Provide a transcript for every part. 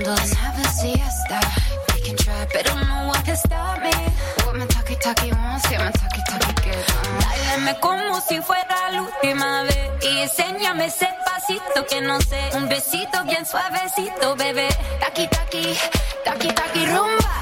candles, have a siesta. We can try, but I don't know what can stop me. What my talkie-talkie wants, yeah, my talkie-talkie girl. Dáleme como si fuera la última vez. Y enséñame ese pasito que no sé. Un besito bien suavecito, bebé. Taki-taki, taki-taki rumba.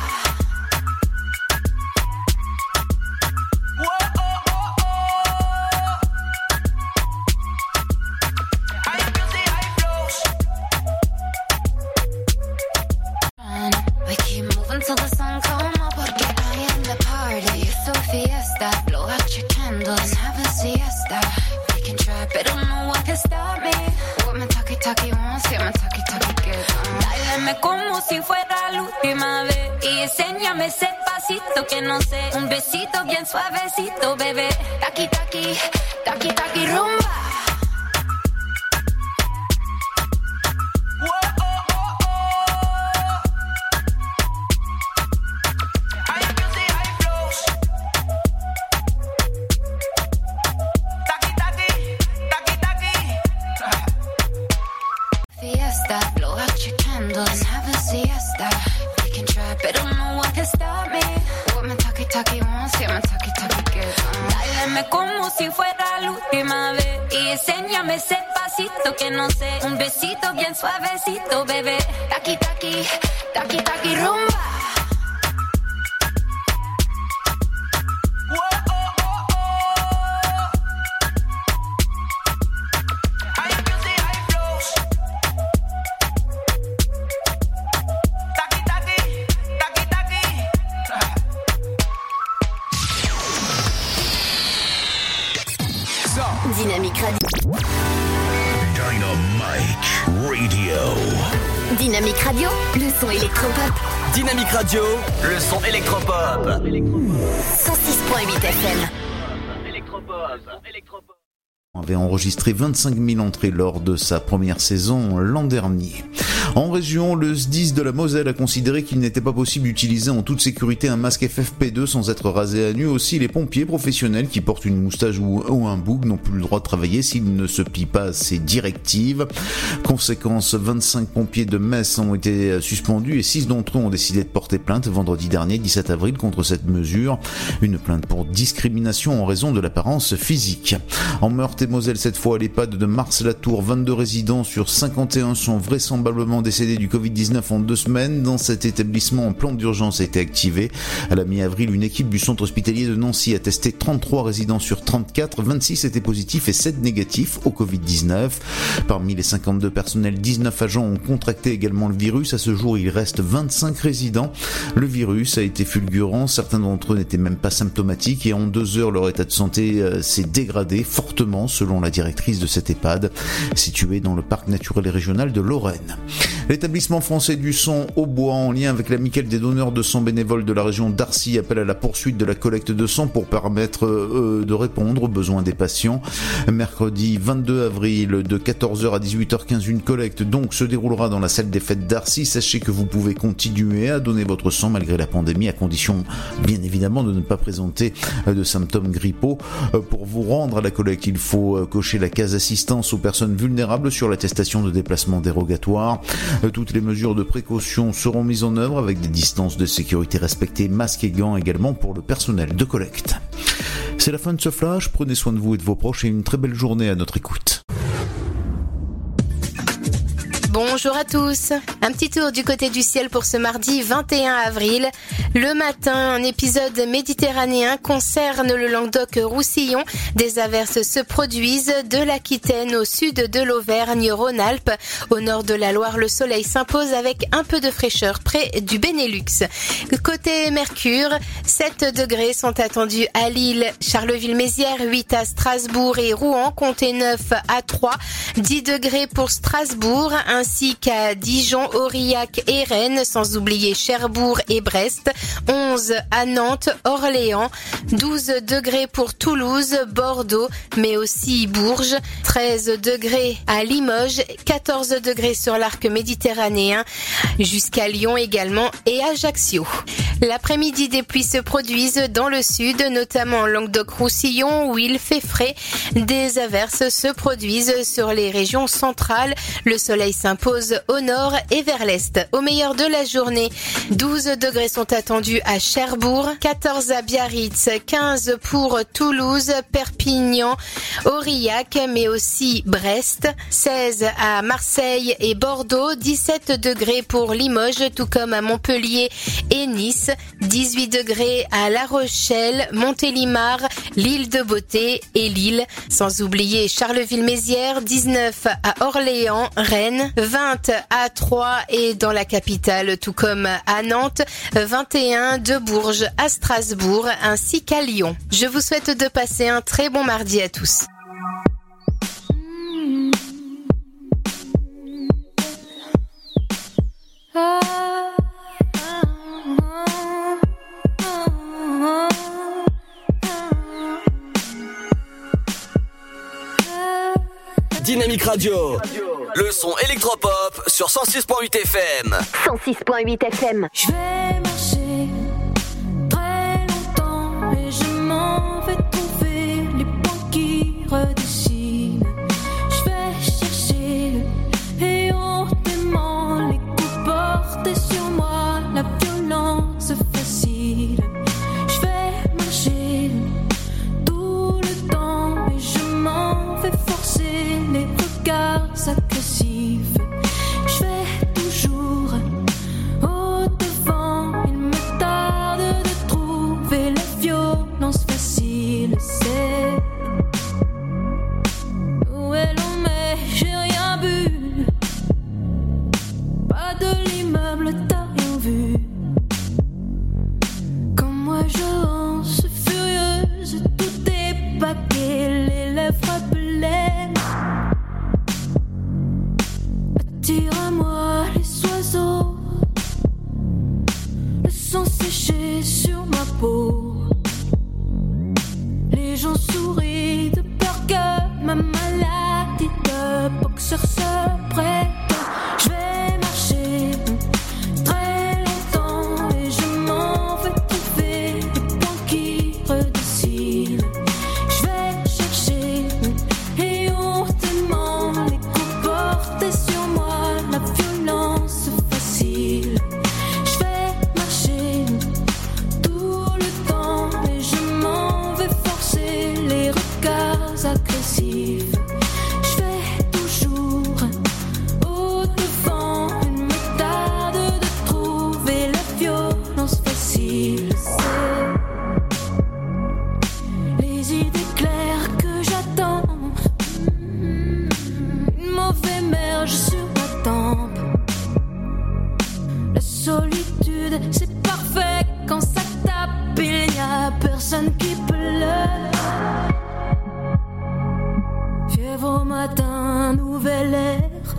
Suavecito, bebé. Taki, taki, taki, taki, rumba. Suavecito, bebé. Taki, taki, taki, taki, rumba. Dynamique Radio. Dynamique Radio. Dynamique Radio, le son électropop. Dynamique Radio, le son électropop. 106.8 FM. On avait enregistré 25 000 entrées lors de sa première saison l'an dernier. En région, le SDIS de la Moselle a considéré qu'il n'était pas possible d'utiliser en toute sécurité un masque FFP2 sans être rasé à nu. Aussi, les pompiers professionnels qui portent une moustache ou un bouc n'ont plus le droit de travailler s'ils ne se plient pas à ces directives. Conséquence, 25 pompiers de Metz ont été suspendus et 6 d'entre eux ont décidé de porter plainte vendredi dernier, 17 avril, contre cette mesure. Une plainte pour discrimination en raison de l'apparence physique. En Meurthe et Moselle, cette fois à l'EHPAD de Mars-la-Tour, 22 résidents sur 51 sont vraisemblablement décédés du Covid-19 en 2 semaines. Dans cet établissement, un plan d'urgence a été activé. À la mi-avril, une équipe du centre hospitalier de Nancy a testé 33 résidents sur 34. 26 étaient positifs et 7 négatifs au Covid-19. Parmi les 52 personnels, 19 agents ont contracté également le virus. À ce jour, il reste 25 résidents. Le virus a été fulgurant. Certains d'entre eux n'étaient même pas symptomatiques et en 2 heures, leur état de santé s'est dégradé fortement, selon la directrice de cette EHPAD, située dans le parc naturel et régional de Lorraine. L'établissement français du sang au bois, en lien avec l'amicale des donneurs de sang bénévoles de la région d'Arcy, appelle à la poursuite de la collecte de sang pour permettre de répondre aux besoins des patients. Mercredi 22 avril, de 14h à 18h15, une collecte donc se déroulera dans la salle des fêtes d'Arcy. Sachez que vous pouvez continuer à donner votre sang malgré la pandémie, à condition bien évidemment de ne pas présenter de symptômes grippaux. Pour vous rendre à la collecte, il faut cocher la case assistance aux personnes vulnérables sur l'attestation de déplacement dérogatoire. Toutes les mesures de précaution seront mises en œuvre avec des distances de sécurité respectées, masques et gants également pour le personnel de collecte. C'est la fin de ce flash, prenez soin de vous et de vos proches et une très belle journée à notre écoute. Bonjour à tous. Un petit tour du côté du ciel pour ce mardi 21 avril. Le matin, un épisode méditerranéen concerne le Languedoc-Roussillon. Des averses se produisent de l'Aquitaine au sud de l'Auvergne-Rhône-Alpes. Au nord de la Loire, le soleil s'impose avec un peu de fraîcheur près du Benelux. Côté Mercure, 7 degrés sont attendus à Lille, Charleville-Mézières, 8 à Strasbourg et Rouen, comptez 9 à 3, 10 degrés pour Strasbourg, ainsi qu'à Dijon, Aurillac et Rennes, sans oublier Cherbourg et Brest, 11 à Nantes, Orléans, 12 degrés pour Toulouse, Bordeaux, mais aussi Bourges, 13 degrés à Limoges, 14 degrés sur l'arc méditerranéen, jusqu'à Lyon également et Ajaccio. L'après-midi, des pluies se produisent dans le sud, notamment en Languedoc-Roussillon où il fait frais. Des averses se produisent sur les régions centrales. Le soleil s'impose au nord et vers l'est. Au meilleur de la journée, 12 degrés sont attendus à Cherbourg, 14 à Biarritz, 15 pour Toulouse, Perpignan, Aurillac, mais aussi Brest, 16 à Marseille et Bordeaux, 17 degrés pour Limoges, tout comme à Montpellier et Nice, 18 degrés à La Rochelle, Montélimar, l'île de Beauté et Lille, sans oublier Charleville-Mézières, 19 à Orléans, Rennes, 20 à Troyes et dans la capitale, tout comme à Nantes, 21 de Bourges à Strasbourg ainsi qu'à Lyon. Je vous souhaite de passer un très bon mardi à tous. Dynamique Radio, le son électropop sur 106.8 FM. 106.8 FM. Je vais marcher très longtemps et je m'en vais trouver les points qui redessinent. Je vais chercher éhontément les coups portés sur moi, la violence facile. Je vais marcher tout le temps et je m'en vais forcer les regards agressifs. Je vais toujours au devant. Il me tarde de trouver la violence facile. C'est où est l'on met, j'ai rien bu. Pas de l'immeuble, t'as rien vu. Quand moi je range furieuse, tout est paquet, les lèvres pleines. Tire à moi les oiseaux, le sang séché sur ma peau. Les gens sourient de peur que ma maladie de boxeur se prête. Je vais marcher très longtemps et je m'en vais trouver des points qui redessinent. Je vais chercher et hontément les coups portés sur facile. Je vais marcher tout le temps et je m'en vais forcer les regards agressifs. Je vais toujours au devant. Il me tarde de trouver la violence facile. C'est les idées claires que j'attends. Une mauvaise merge sur ma tempe. Solitude, c'est parfait quand ça tape, il n'y a personne qui pleure. Fièvre au matin, nouvelle ère.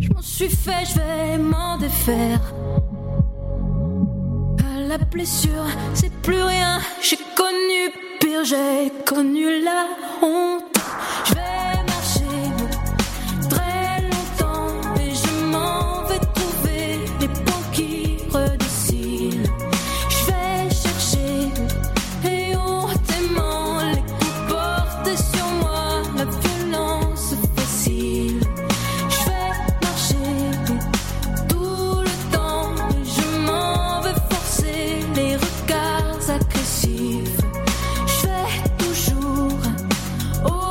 Je m'en suis fait, je vais m'en défaire. À la blessure, c'est plus rien. J'ai connu pire, j'ai connu la honte. Je vais oh.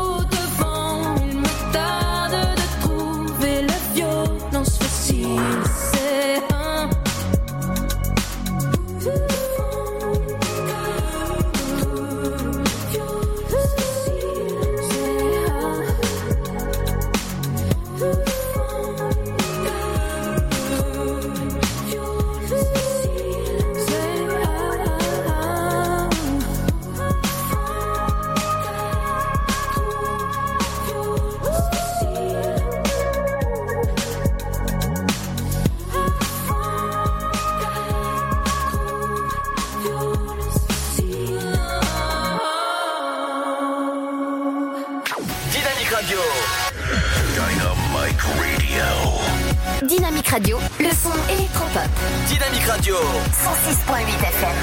Dynamique Radio, le son électropop. Dynamique Radio 106.8 FM.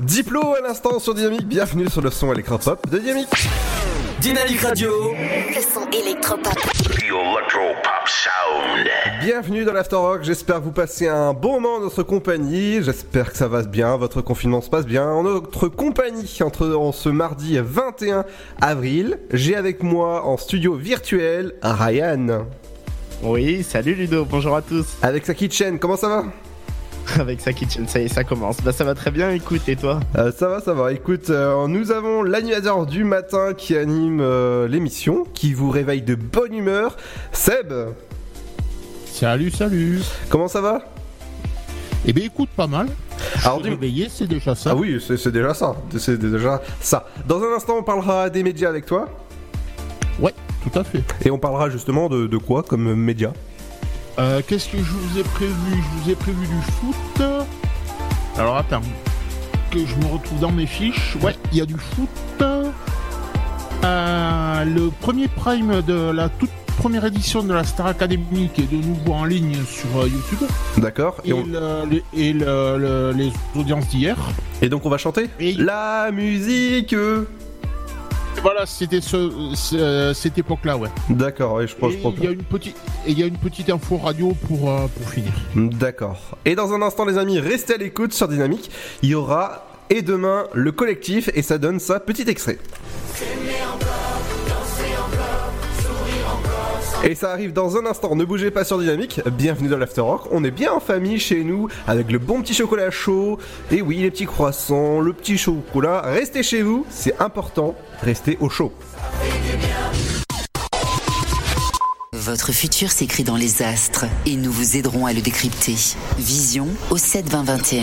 Diplo à l'instant sur Dynamique, bienvenue sur le son électropop de Dynamique. Dynamique Radio, le son électropop. Electropop sound. Bienvenue dans l'Afterrock, j'espère que vous passez un bon moment en notre compagnie, j'espère que ça va bien, votre confinement se passe bien. En notre compagnie, en ce mardi 21 avril, j'ai avec moi en studio virtuel Ryan. Oui, salut Ludo, bonjour à tous. Avec sa kitchen, comment ça va ? Avec sa kitchen, ça y est, ça commence. Bah ça va très bien, écoute, et toi ? Ça va, écoute, nous avons l'animateur du matin qui anime l'émission, qui vous réveille de bonne humeur, Seb. Salut. Comment ça va ? Eh bien écoute, pas mal. Alors, réveillé, c'est déjà ça. Ah oui, c'est déjà ça. Dans un instant, on parlera des médias avec toi. Ouais, tout à fait. Et on parlera justement de quoi comme médias ? Qu'est-ce que je vous ai prévu ? Je vous ai prévu du foot. Alors attends, que je me retrouve dans mes fiches. Ouais, il y a du foot. Le premier prime de la toute première édition de la Star Academy qui est de nouveau en ligne sur YouTube. D'accord. Et les audiences d'hier. Et donc on va chanter la musique. Voilà, c'était cette époque-là, ouais. D'accord, ouais, je pense. Il y a une petite info radio pour finir. D'accord. Et dans un instant, les amis, restez à l'écoute sur Dynamique. Il y aura Et demain le collectif et ça donne ça. Petit extrait. Et ça arrive dans un instant, ne bougez pas sur Dynamique, bienvenue dans l'After Rock, on est bien en famille chez nous, avec le bon petit chocolat chaud, et oui, les petits croissants, le petit chocolat, restez chez vous, c'est important, restez au chaud. Votre futur s'écrit dans les astres, et nous vous aiderons à le décrypter. Vision au 7-20-21.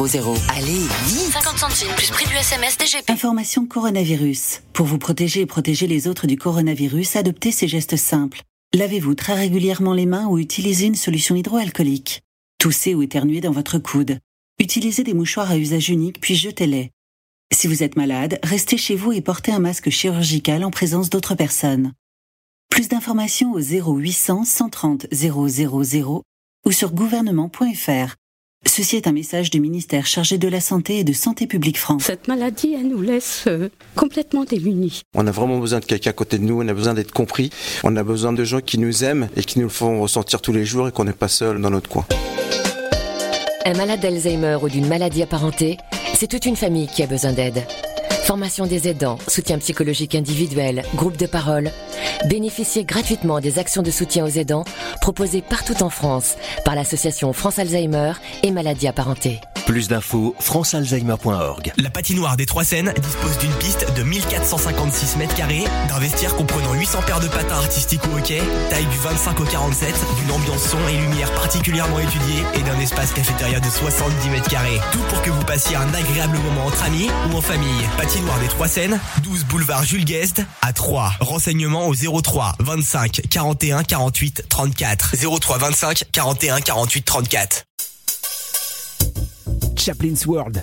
Allez, vite ! 50 centimes plus prix du SMS DGP. Information coronavirus. Pour vous protéger et protéger les autres du coronavirus, adoptez ces gestes simples. Lavez-vous très régulièrement les mains ou utilisez une solution hydroalcoolique. Toussez ou éternuez dans votre coude. Utilisez des mouchoirs à usage unique puis jetez-les. Si vous êtes malade, restez chez vous et portez un masque chirurgical en présence d'autres personnes. Plus d'informations au 0800 130 000 ou sur gouvernement.fr. Ceci est un message du ministère chargé de la Santé et de Santé publique France. Cette maladie, elle nous laisse complètement démunis. On a vraiment besoin de quelqu'un à côté de nous, on a besoin d'être compris, on a besoin de gens qui nous aiment et qui nous le font ressentir tous les jours et qu'on n'est pas seul dans notre coin. Un malade d'Alzheimer ou d'une maladie apparentée, c'est toute une famille qui a besoin d'aide. Formation des aidants, soutien psychologique individuel, groupe de parole. Bénéficiez gratuitement des actions de soutien aux aidants proposées partout en France par l'association France Alzheimer et maladies apparentées. Plus d'infos, francealzheimer.org. La patinoire des Trois Seines dispose d'une piste de 1456 mètres carrés, d'un vestiaire comprenant 800 paires de patins artistiques ou hockey, taille du 25 au 47, d'une ambiance son et lumière particulièrement étudiée et d'un espace cafétéria de 70 mètres carrés. Tout pour que vous passiez un agréable moment entre amis ou en famille. Patinoire des Trois Seines, 12 boulevard Jules Guesde à Troyes. Renseignements au 03 25 41 48 34. 03 25 41 48 34. Chaplin's World.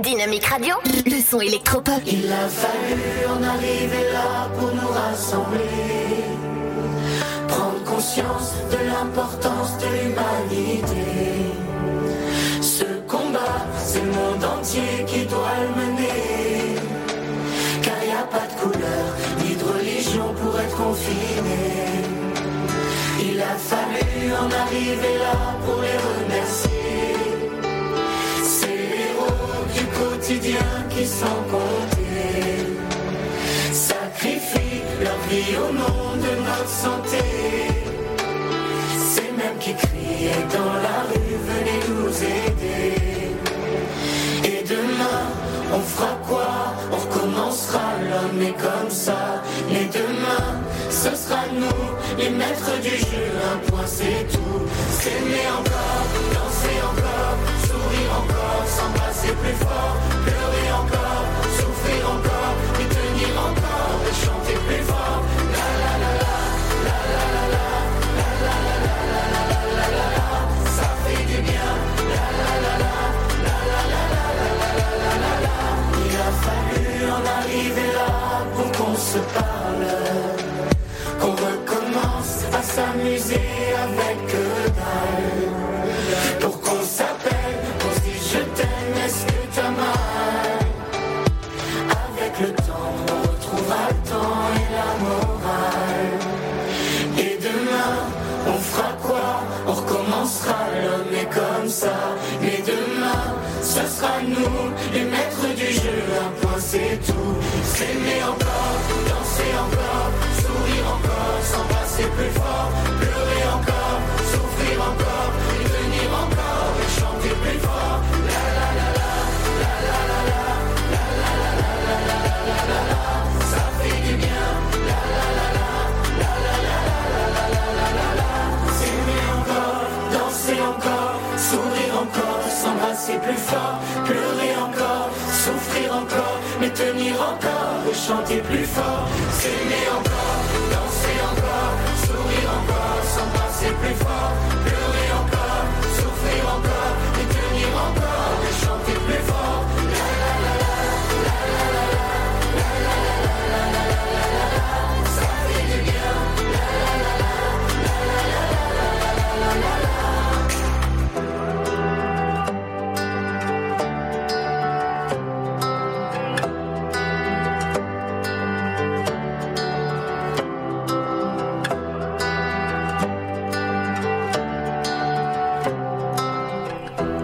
Dynamique Radio, le son électropop. Il a fallu en arriver là pour nous rassembler, prendre conscience de l'importance de l'humanité. Ce combat, c'est le monde entier qui doit le mener, car il n'y a pas de couleur ni de religion pour être confiné. Il a fallu en arriver là pour les remercier, qui sans compter sacrifient leur vie au nom de notre santé. Ces mêmes qui criaient dans la rue, venez nous aider. Et demain, on fera quoi? On recommencera, l'homme est comme ça. Mais demain, ce sera nous, les maîtres du jeu. Un point, c'est tout. S'aimer encore, danser encore, encore, s'embrasser plus fort, pleurer encore, souffrir encore, et tenir encore, et chanter plus fort. La la la la, la la la la, la la la la la la la la, ça fait du bien. La la la la, la la la la la la la. Il a fallu en arriver là pour qu'on se parle, qu'on recommence à s'amuser avec dalle, pour qu'on s'appelle. Je t'aime, est-ce que t'as mal? Avec le temps, on retrouvera le temps et la morale. Et demain, on fera quoi? On recommencera, l'homme est comme ça. Mais demain, ce sera nous, les maîtres du jeu. Un point, c'est tout. S'aimer encore, danser encore, sourire encore, s'embrasser plus fort, pleurer encore, souffrir encore, et venir encore, et chanter plus fort. La la la la, la la la la, la la la la la la la la la. Ça fait du bien. La la la la, la la la la la la la la la. S'aimer encore, danser encore, sourire encore, s'embrasser plus fort, pleurer encore, souffrir encore, mais tenir encore et chanter plus fort. S'aimer encore, danser encore, sourire encore, s'embrasser plus fort, pleurer encore, souffrir encore, mais tenir encore et chanter plus fort. La la la la, la la la la, la la la la la la la la. Ça fait du bien. La la la la, la la la la la la la la.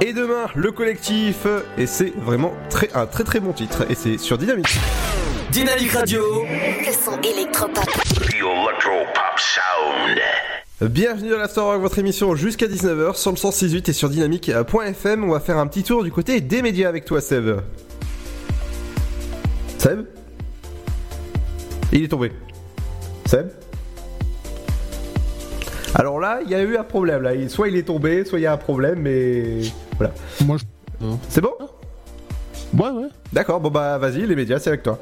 Et demain, le collectif, et c'est vraiment un très bon titre, et c'est sur Dynamique Radio, le son électropop. Electropop sound. Bienvenue dans la Star avec votre émission jusqu'à 19h sur le 106.8 et sur dynamique.fm. On va faire un petit tour du côté des médias avec toi, Seb. Seb ? Il est tombé. Seb ? Alors là, il y a eu un problème, là. Soit il est tombé, soit il y a un problème, mais voilà. Moi, je... C'est bon ? Ouais. D'accord, bon bah vas-y, les médias, c'est avec toi.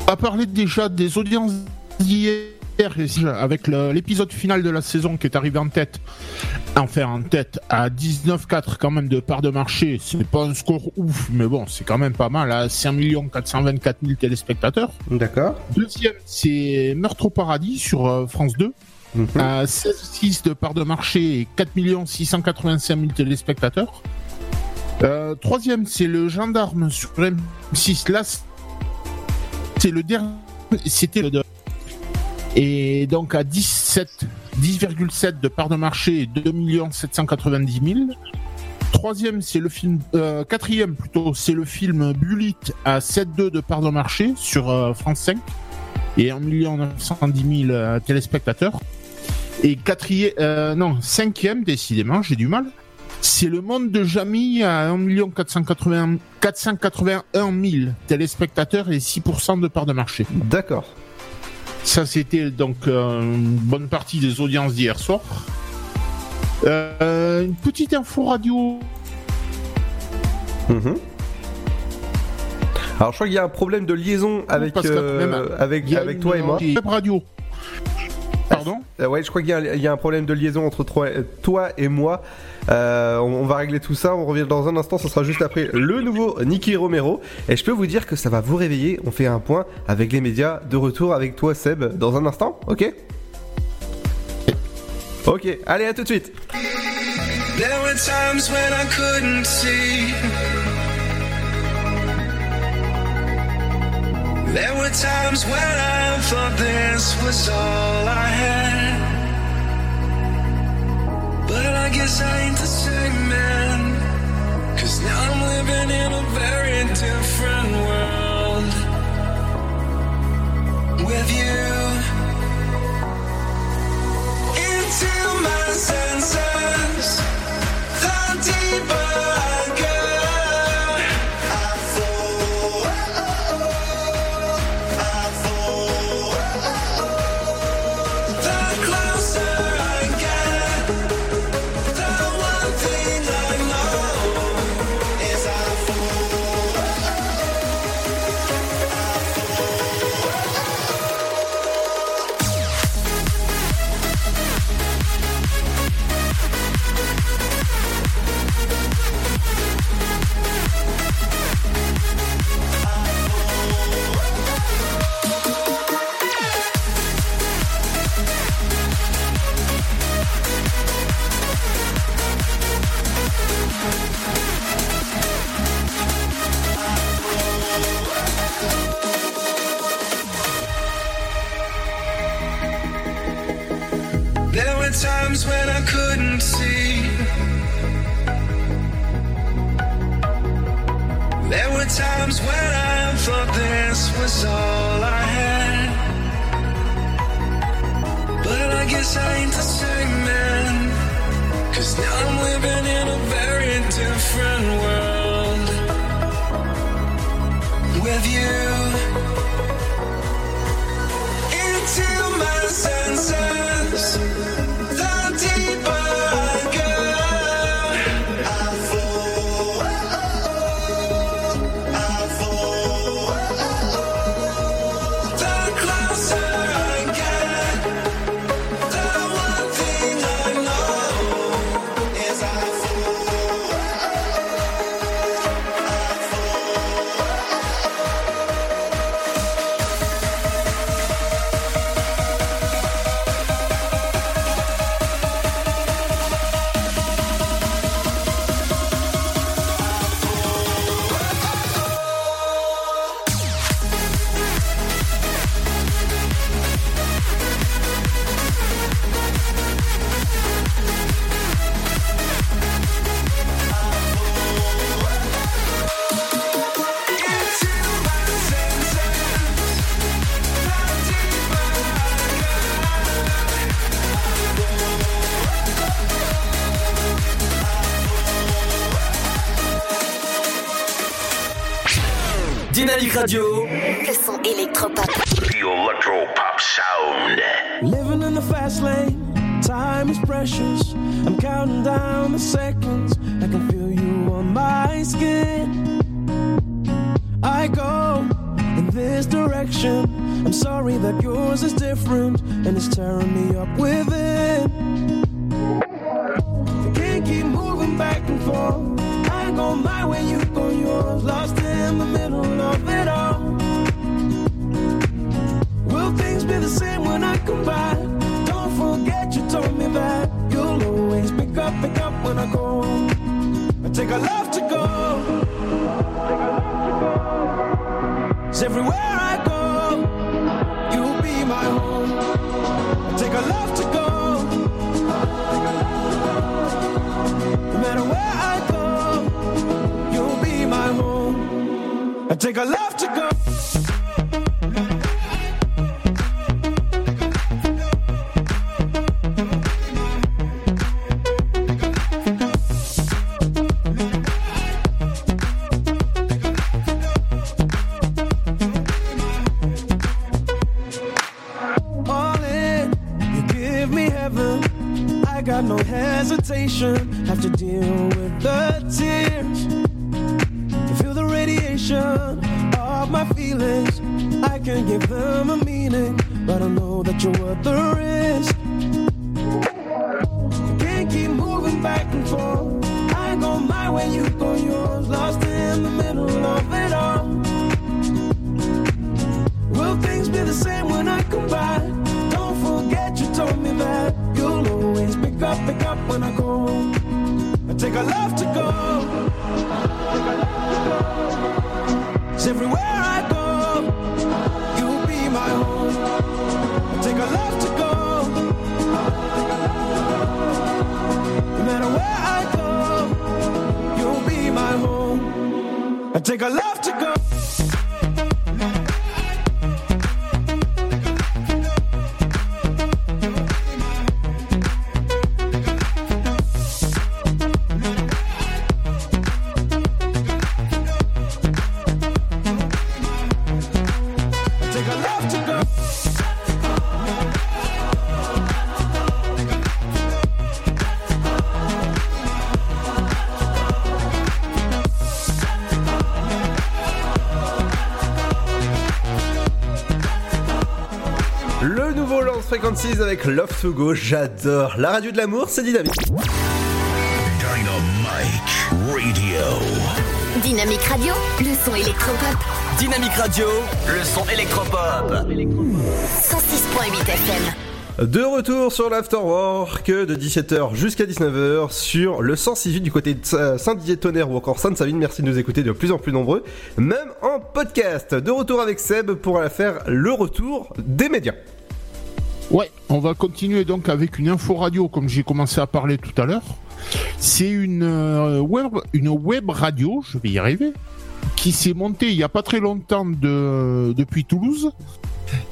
On va parler déjà des audiences d'hier, avec l'épisode final de la saison qui est arrivé en tête à 19,4 quand même de part de marché. C'est pas un score ouf, mais bon, c'est quand même pas mal, à 5 424 000 téléspectateurs. D'accord. Deuxième, c'est Meurtre au paradis sur France 2, à 16,6 de part de marché et 4 685 000 téléspectateurs. Troisième, c'est Le Gendarme sur M6. Là, c'est le dernier. C'était le dernier. Et donc à 10,7 de part de marché et 2 790 000. Troisième, c'est le film... quatrième plutôt, c'est le film Bullitt à 7,2 de part de marché sur France 5 et 1 910 000 téléspectateurs. Et cinquième, décidément, j'ai du mal, c'est Le Monde de Jamie à 1 481 000 téléspectateurs et 6% de part de marché. D'accord. Ça, c'était donc une bonne partie des audiences d'hier soir. Une petite info radio. Alors, je crois qu'il y a un problème de liaison avec toi et moi. Radio. Pardon ? Ouais, je crois qu'il y a un problème de liaison entre toi et moi. On va régler tout ça, on revient dans un instant, ça sera juste après le nouveau Nicky Romero. Et je peux vous dire que ça va vous réveiller, on fait un point avec les médias, de retour avec toi Seb dans un instant, ok, allez, à tout de suite. There were times when I couldn't see. There were times when I thought this was all I had. But I guess I ain't the same man, 'cause now I'm living in a very different world with you. Until my senses, the deeper I go, I fall, I fall, the closer I get. Times when I couldn't see. There were times when I April dance was all I had, but I guess I ain't the same man, 'cause now I'm living in a very different world with you. Until my senses, the deeper I go, Dynamique Radio. Le son électropop. The electropop sound. Living in the fast lane, time is precious. I'm counting down the seconds. I can feel you on my skin. I go in this direction. I'm sorry that yours is different, and it's tearing me up within. I can't keep moving back and forth. I go my way, you go yours. Lost in the middle of it all. Will things be the same when I come back? Don't forget you told me that you'll always pick up when I go. I take a left to go. It's everywhere I go. You'll be my home. I take a left to go. No matter where I go. I take a left to go. All in, you give me heaven. I got no hesitation. Have to deal with the tears. Of my feelings, I can give them a meaning, but I know that you're worth the risk. You can't keep moving back and forth. I go my way, you go yours. Lost in the middle of it all. Will things be the same when I come back? Don't forget you told me that you'll always pick up when I go. I take a left to go. Everywhere I go, you'll be my home. I take a left to go. No matter where I go, you'll be my home. I take a left to go. Avec Love to Go, j'adore. La radio de l'amour, c'est Dynamique. Dynamique Radio. Dynamique Radio, le son électropop. Dynamique Radio, le son électropop. 106.8 FM. De retour sur l'Afterwork de 17h jusqu'à 19h sur le 106.8 du côté de Saint-Dié-Tonnerre ou encore Sainte-Savine. Merci de nous écouter de plus en plus nombreux, même en podcast. De retour avec Seb pour faire le retour des médias. Ouais, on va continuer donc avec une info radio comme j'ai commencé à parler tout à l'heure. C'est une web radio, je vais y arriver, qui s'est monté il n'y a pas très longtemps depuis Toulouse.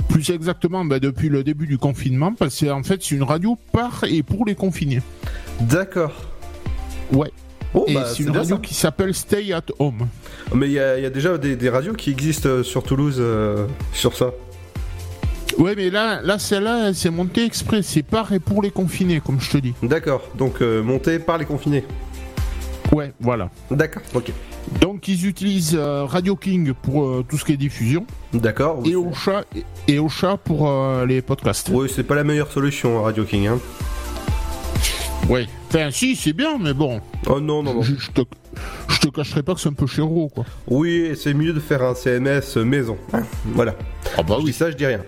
Plus exactement, depuis le début du confinement, parce que en fait c'est une radio par et pour les confinés. D'accord. Ouais. Oh, et c'est une radio qui s'appelle Stay at Home. Mais il y a déjà des radios qui existent sur Toulouse sur ça. Ouais, mais là celle-là, elle s'est montée exprès, c'est par et pour les confinés, comme je te dis. D'accord. Donc montée par les confinés. Ouais, voilà. D'accord. Ok. Donc ils utilisent Radio King pour tout ce qui est diffusion. D'accord. Oui. Et Ocha pour les podcasts. Oui, c'est pas la meilleure solution Radio King. Hein. Oui. Enfin, si, c'est bien, mais bon. Oh non. Je te cacherai pas que c'est un peu chéro, quoi. Oui, c'est mieux de faire un CMS maison. Hein, voilà. Ah bah oui. Je dis ça, je dis rien.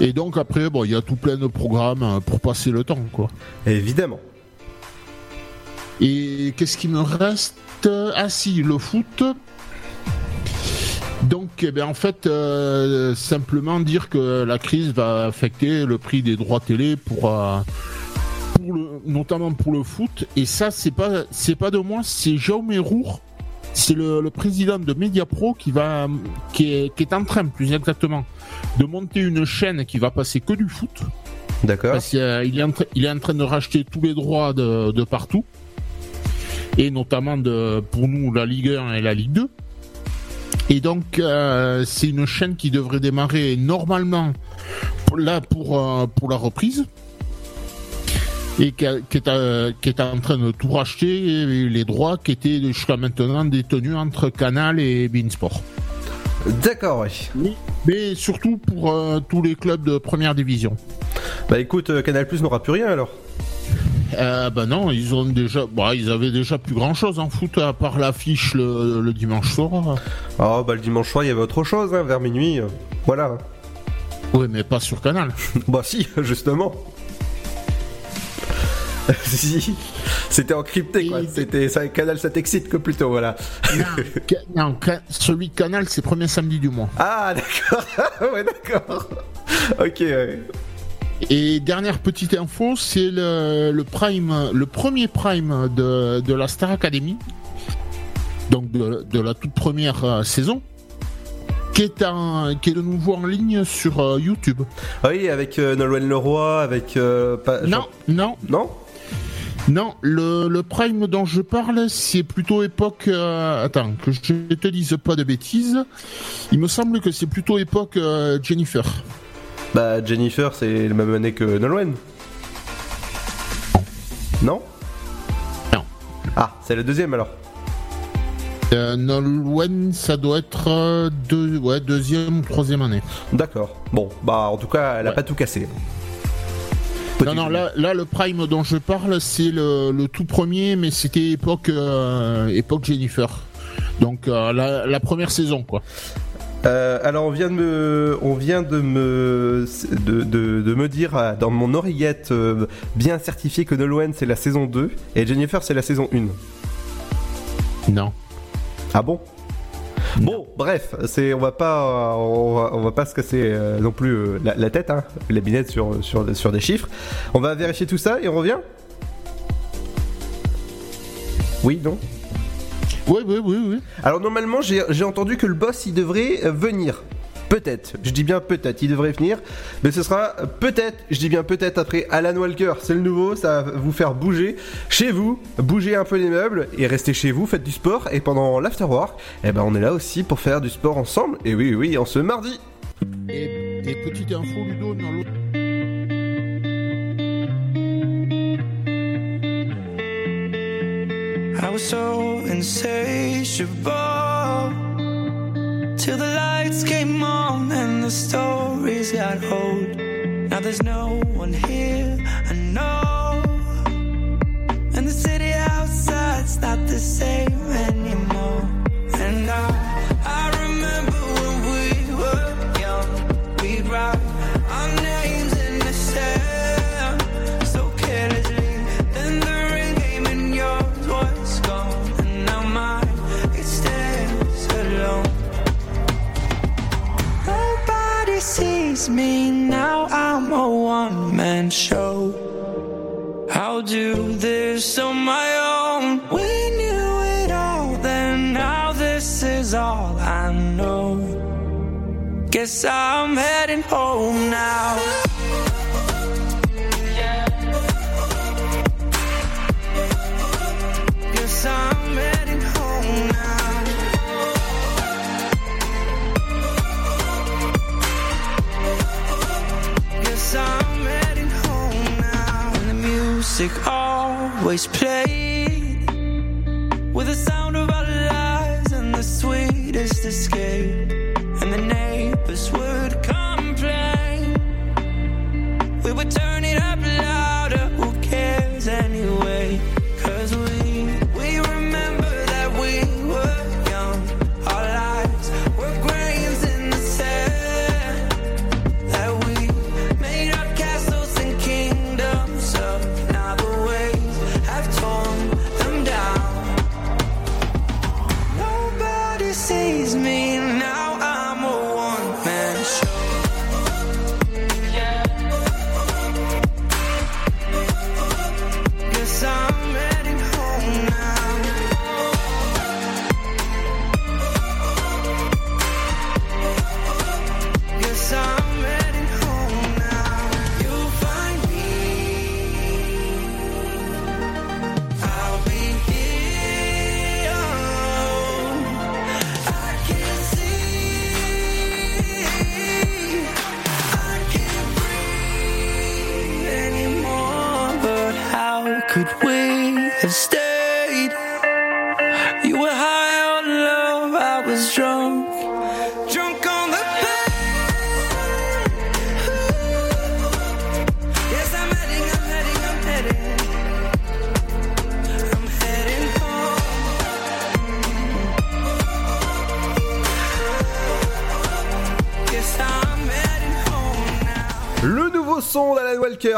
Et donc après, bon, il y a tout plein de programmes pour passer le temps, quoi. Évidemment. Et qu'est-ce qui me reste ? Ah si, le foot. Donc en fait simplement dire que la crise va affecter le prix des droits télé notamment pour le foot. Et ça c'est pas de moi, c'est Jaume Roure, c'est le président de Mediapro qui est en train, plus exactement, de monter une chaîne qui va passer que du foot. D'accord. Parce qu'il est en train de racheter tous les droits de partout. Et notamment pour nous la Ligue 1 et la Ligue 2. Et donc c'est une chaîne qui devrait démarrer normalement pour la reprise. Et qui est en train de tout racheter, les droits qui étaient jusqu'à maintenant détenus entre Canal et Beansport. D'accord, oui. Mais surtout pour tous les clubs de première division. Bah écoute, Canal+ n'aura plus rien alors. Non, ils avaient déjà plus grand chose en foot à part l'affiche le dimanche soir. Ah le dimanche soir il y avait autre chose, hein, vers minuit, voilà. Oui, mais pas sur Canal. Si, justement. Si, c'était encrypté quoi. C'était ça, Canal ça t'excite que plutôt, voilà. Non, celui de Canal c'est premier samedi du mois. Ah d'accord, ouais d'accord. Ok. Ouais. Et dernière petite info, c'est le premier prime de la Star Academy, donc de la toute première saison, qui est de nouveau en ligne sur YouTube. Ah oui, avec Nolwenn Leroy, avec... Non, le prime dont je parle, c'est plutôt époque... attends, que je ne te dise pas de bêtises. Il me semble que c'est plutôt époque Jennifer. Jennifer, c'est la même année que Nolwenn. Non. Ah, c'est la deuxième alors. Nolwenn, ça doit être deuxième ou troisième année. D'accord. Bon, en tout cas, elle a pas tout cassé. Non, là, le prime dont je parle, c'est le tout premier, mais c'était époque Jennifer. Donc la première saison, quoi. Alors on vient de me dire dans mon oreillette bien certifié que Nolwenn c'est la saison 2 et Jennifer c'est la saison 1. Non. Ah bon ? Non. Bon, bref, on va pas se casser non plus la tête, hein, la binette sur des chiffres. On va vérifier tout ça et on revient ? Oui, non ? Oui. Alors normalement j'ai entendu que le boss il devrait venir. Peut-être, je dis bien peut-être, il devrait venir. Mais ce sera peut-être, je dis bien peut-être, après Alan Walker, c'est le nouveau, ça va vous faire bouger chez vous, bouger un peu les meubles et restez chez vous, faites du sport. Et pendant l'afterwork, on est là aussi pour faire du sport ensemble. Et oui, en ce mardi. Et petite info Ludo dans l'autre. I was so insatiable till the lights came on and the stories got old. Now there's no one here, I know, and the city outside's not the same anymore. And now I remember when we were young, we'd ride our names in the sand so carelessly. Sees me now, I'm a one-man show. I'll do this on my own. We knew it all then, now this is Guess I'm heading home now. Guess I'm heading home now. Guess I'm heading home now. And the music always played with the sound of our lives and the sweetest escape. And the neighbors would complain. We would turn it up louder. Who cares anyway? 'Cause we remember that we were young. Our lives were grains in the sand. That we made our castles and kingdoms up. Now the waves have torn them down. Nobody sees me now.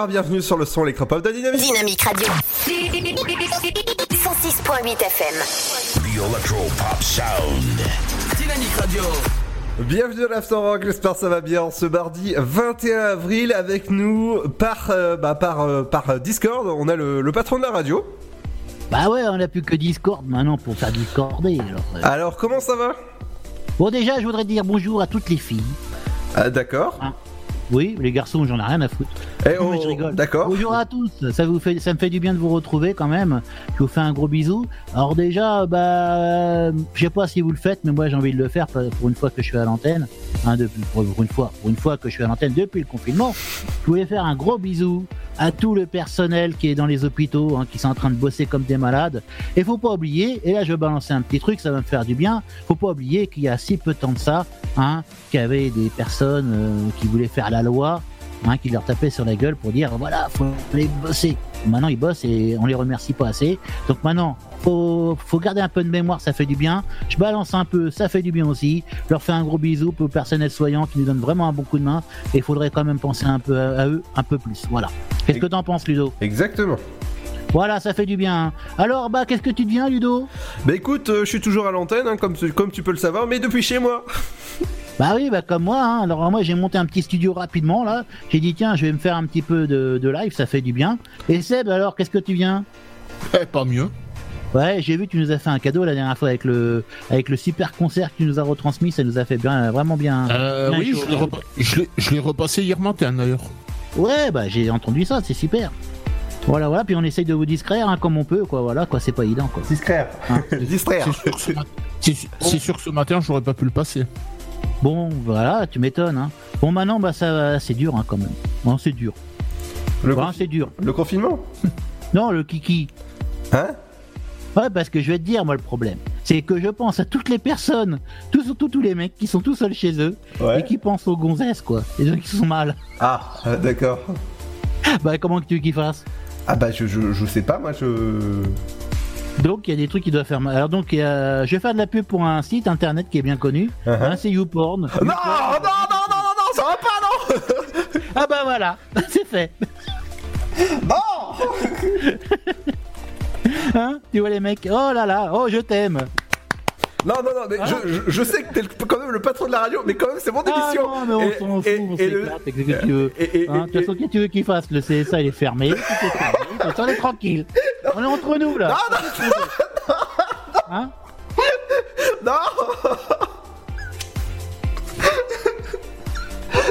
Bienvenue sur le son électropop de Dynamique. Dynamique Radio 106.8 FM. The Electropop Sound. Dynamique Radio. Bienvenue à l'Afterrock, j'espère que ça va bien ce mardi 21 avril avec nous par Discord. On a le patron de la radio. Bah ouais, on n'a plus que Discord maintenant pour faire discorder. Alors comment ça va? Bon, déjà je voudrais dire bonjour à toutes les filles. Ah d'accord. Ah. Oui, les garçons, j'en ai rien à foutre. Eh oh, je rigole. D'accord. Bonjour à tous. Ça me fait du bien de vous retrouver quand même. Je vous fais un gros bisou. Alors déjà, je sais pas si vous le faites, mais moi j'ai envie de le faire pour une fois que je suis à l'antenne. Pour une fois que je suis à l'antenne depuis le confinement, je voulais faire un gros bisou à tout le personnel qui est dans les hôpitaux, qui sont en train de bosser comme des malades. Et faut pas oublier, et là je vais balancer un petit truc, ça va me faire du bien, faut pas oublier qu'il y a si peu de temps de ça, qu'il y avait des personnes qui voulaient faire la loi, qui leur tapaient sur la gueule pour dire voilà, faut aller bosser. Maintenant ils bossent et on les remercie pas assez. Donc maintenant, faut garder un peu de mémoire, ça fait du bien. Je balance un peu, ça fait du bien aussi. Je leur fais un gros bisou pour le personnel soignant qui nous donne vraiment un bon coup de main. Et il faudrait quand même penser un peu à eux, un peu plus. Voilà. Qu'est-ce que t'en penses, Ludo? Exactement. Voilà, ça fait du bien. Alors, qu'est-ce que tu deviens, Ludo? Bah écoute, je suis toujours à l'antenne, comme tu peux le savoir, mais depuis chez moi. Bah oui, comme moi. Alors moi j'ai monté un petit studio rapidement là. J'ai dit tiens, je vais me faire un petit peu de live, ça fait du bien. Et Seb, alors qu'est-ce que tu viens? Pas mieux. Ouais, j'ai vu tu nous as fait un cadeau la dernière fois avec le super concert que tu nous as retransmis, ça nous a fait vraiment bien. Bien oui, je l'ai repassé hier matin d'ailleurs. Ouais, j'ai entendu ça, c'est super. Voilà, puis on essaye de vous distraire comme on peut, c'est pas évident quoi. Distraire. C'est sûr que ce matin j'aurais pas pu le passer. Bon, voilà, tu m'étonnes. Bon, maintenant, ça, c'est dur quand même. Bon, c'est dur. C'est dur. Le confinement ? Non, le kiki. Hein ? Ouais, parce que je vais te dire, moi, le problème, c'est que je pense à toutes les personnes, surtout tous les mecs qui sont tout seuls chez eux et qui pensent aux gonzesses, et donc qui sont mal. Ah, d'accord. Comment que tu veux qu'ils fassent ? Ah, je sais pas, moi, Donc il y a des trucs qui doivent faire mal. Alors donc je vais faire de la pub pour un site internet qui est bien connu. C'est YouPorn. Non, ça va pas non. Ah voilà, c'est fait. Non. Tu vois les mecs. Oh là là, oh je t'aime. Non, mais je sais que t'es quand même le patron de la radio, mais quand même c'est mon émission. Ah non, mais on s'en fout, on s'éclate, c'est ce que tu veux. De toute façon, qu'est-ce que tu veux qu'il fasse ? Le CSA, il est fermé, tout est fermé, on est tranquille. On est entre nous, là. Non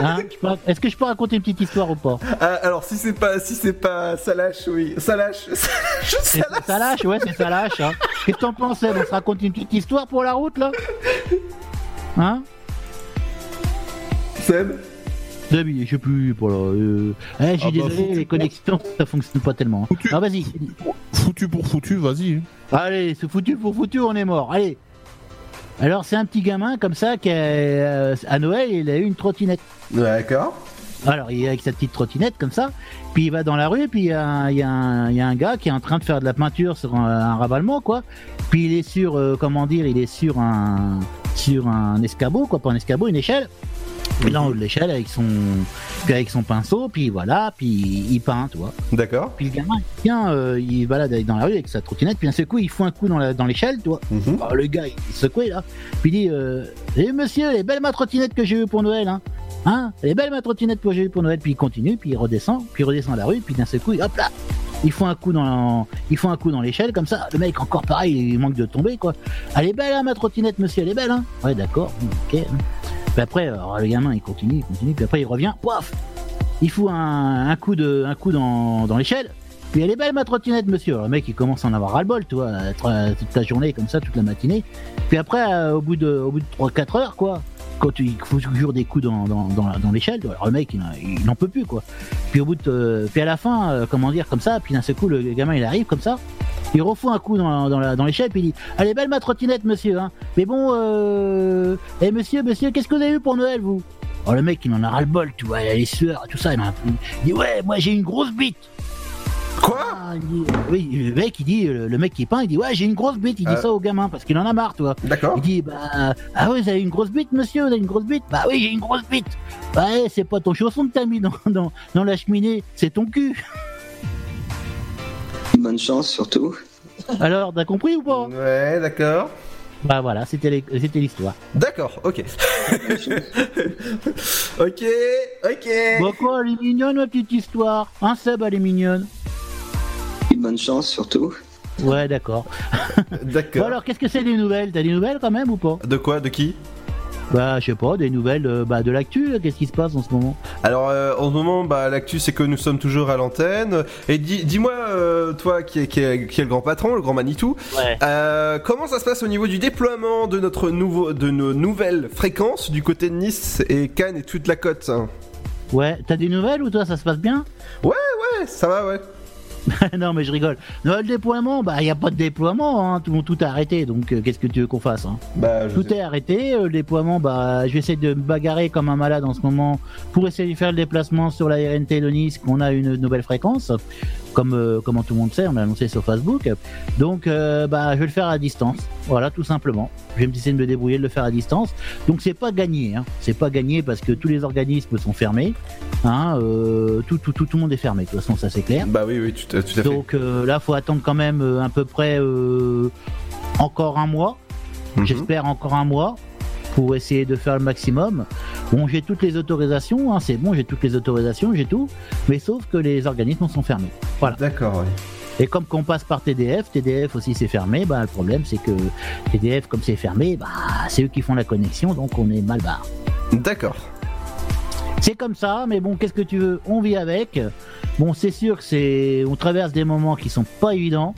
Hein, est-ce que je peux raconter une petite histoire ou pas? Alors si c'est pas Salache, oui. Salache. Salache, ouais, c'est Salache. Hein. Qu'est-ce que t'en pensais? On se raconte une petite histoire pour la route là? Hein? Seb? Je sais plus. Pour désolé, les connexions ça fonctionne pas tellement. Hein. Ah vas-y. Foutu pour foutu, vas-y. Allez, c'est foutu pour foutu, on est mort. Allez. Alors c'est un petit gamin comme ça qui à Noël il a eu une trottinette. D'accord. Alors il est avec sa petite trottinette comme ça, puis il va dans la rue, puis il y a un gars qui est en train de faire de la peinture sur un ravalement quoi. Puis il est sur un escabeau quoi, pas un escabeau, une échelle. Il est en haut de l'échelle avec son pinceau, puis voilà, puis il peint, tu vois. D'accord. Puis le gamin, il balade dans la rue avec sa trottinette, puis d'un seul coup, il fout un coup dans l'échelle, tu vois. Mm-hmm. Alors, le gars, il secouait, là. Puis il dit, monsieur, elle est belle ma trottinette que j'ai eue pour Noël, hein. Hein, elle est belle ma trottinette que j'ai eue pour Noël. Puis il continue, puis il redescend la rue, puis d'un seul coup, hop là, il fout un coup dans l'échelle, comme ça. Le mec, encore pareil, il manque de tomber, quoi. Elle est belle, hein, ma trottinette, monsieur, elle est belle, hein. Ouais, d'accord, ok. Puis après, alors, le gamin il continue, puis après il revient, poif! Il fout un coup dans l'échelle, puis elle est belle ma trottinette monsieur! Alors le mec il commence à en avoir ras-le-bol, tu vois, toute la journée comme ça, toute la matinée. Puis après, au bout de 3-4 heures, quoi, quand il faut toujours des coups dans l'échelle, alors le mec il n'en peut plus, quoi. Puis à la fin, comme ça, puis d'un seul coup le gamin il arrive comme ça. Il refout un coup dans l'échelle, puis il dit « Elle est belle ma trottinette, monsieur, hein. Mais bon, Eh, monsieur, qu'est-ce que vous avez eu pour Noël, vous ?» Oh, le mec, il en a ras-le-bol, tu vois, il a les sueurs, tout ça, il dit « Ouais, moi, j'ai une grosse bite !» Quoi ? Ah, oui, le mec qui peint, il dit « Ouais, j'ai une grosse bite !» Il dit ça au gamin, parce qu'il en a marre, tu vois. D'accord. Il dit « Bah, ah oui, vous avez une grosse bite, monsieur, vous avez une grosse bite ?»« Bah oui, j'ai une grosse bite !» « Bah, c'est pas ton chausson que t'as mis dans la cheminée, c'est ton cul !» Bonne chance surtout. Alors, t'as compris ou pas? Ouais, d'accord. Bah voilà, c'était l'histoire. D'accord, ok. ok. Bon quoi, elle est mignonne ma petite histoire. Hein Seb, elle est mignonne. Bonne chance surtout. Ouais, d'accord. Bon, alors, qu'est-ce que c'est des nouvelles? T'as des nouvelles quand même ou pas? De quoi? De qui? Bah, je sais pas, des nouvelles de l'actu, là. Qu'est-ce qui se passe en ce moment? Alors, en ce moment, bah, l'actu, c'est que nous sommes toujours à l'antenne. Et dis-moi, toi, qui est le grand patron, le grand Manitou, ouais. Comment ça se passe au niveau du déploiement de nos nouvelles fréquences du côté de Nice et Cannes et toute la côte, hein. Ouais, t'as des nouvelles ou toi, ça se passe bien? Ouais, ça va, ouais. Non, mais je rigole. Non, le déploiement, bah, il n'y a pas de déploiement, hein. Tout est arrêté, donc qu'est-ce que tu veux qu'on fasse, hein ? Bah, tout est arrêté. Le déploiement, bah, je vais essayer de me bagarrer comme un malade en ce moment pour essayer de faire le déplacement sur la RNT de Nice, qu'on a une nouvelle fréquence. Comme tout le monde sait, on l'a annoncé sur Facebook. Donc, bah, je vais le faire à distance. Voilà, tout simplement. Je vais essayer de me débrouiller de le faire à distance. Donc, c'est pas gagné, hein. C'est pas gagné parce que tous les organismes sont fermés. Hein, tout le monde est fermé. De toute façon, ça c'est clair. Bah oui, tout à fait. Donc là, faut attendre quand même à peu près encore un mois. Mm-hmm. J'espère encore un mois. Pour essayer de faire le maximum. Bon, j'ai toutes les autorisations, hein, c'est bon, j'ai tout, mais sauf que les organismes sont fermés. Voilà. D'accord, oui. Et comme qu'on passe par TDF aussi c'est fermé, bah le problème c'est que TDF, comme c'est fermé, bah c'est eux qui font la connexion, donc on est mal barre. D'accord. C'est comme ça, mais bon, qu'est-ce que tu veux? On vit avec. Bon, c'est sûr que on traverse des moments qui sont pas évidents,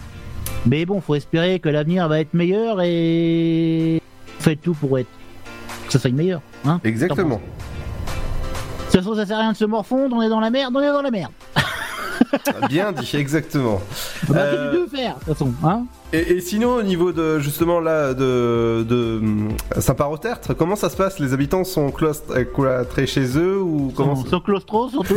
mais bon, faut espérer que l'avenir va être meilleur et on fait tout pour être que ça soit meilleur, hein. Exactement. De toute façon, ça sert à rien de se morfondre, on est dans la merde. Bien dit, exactement. Bah, qu'est-ce que tu veux faire, de toute façon, hein. Et sinon, au niveau de, justement, là, de Saint-Parothertre, comment ça se passe? Les habitants sont cloîtrés chez eux ou comment? Sont claustros, surtout.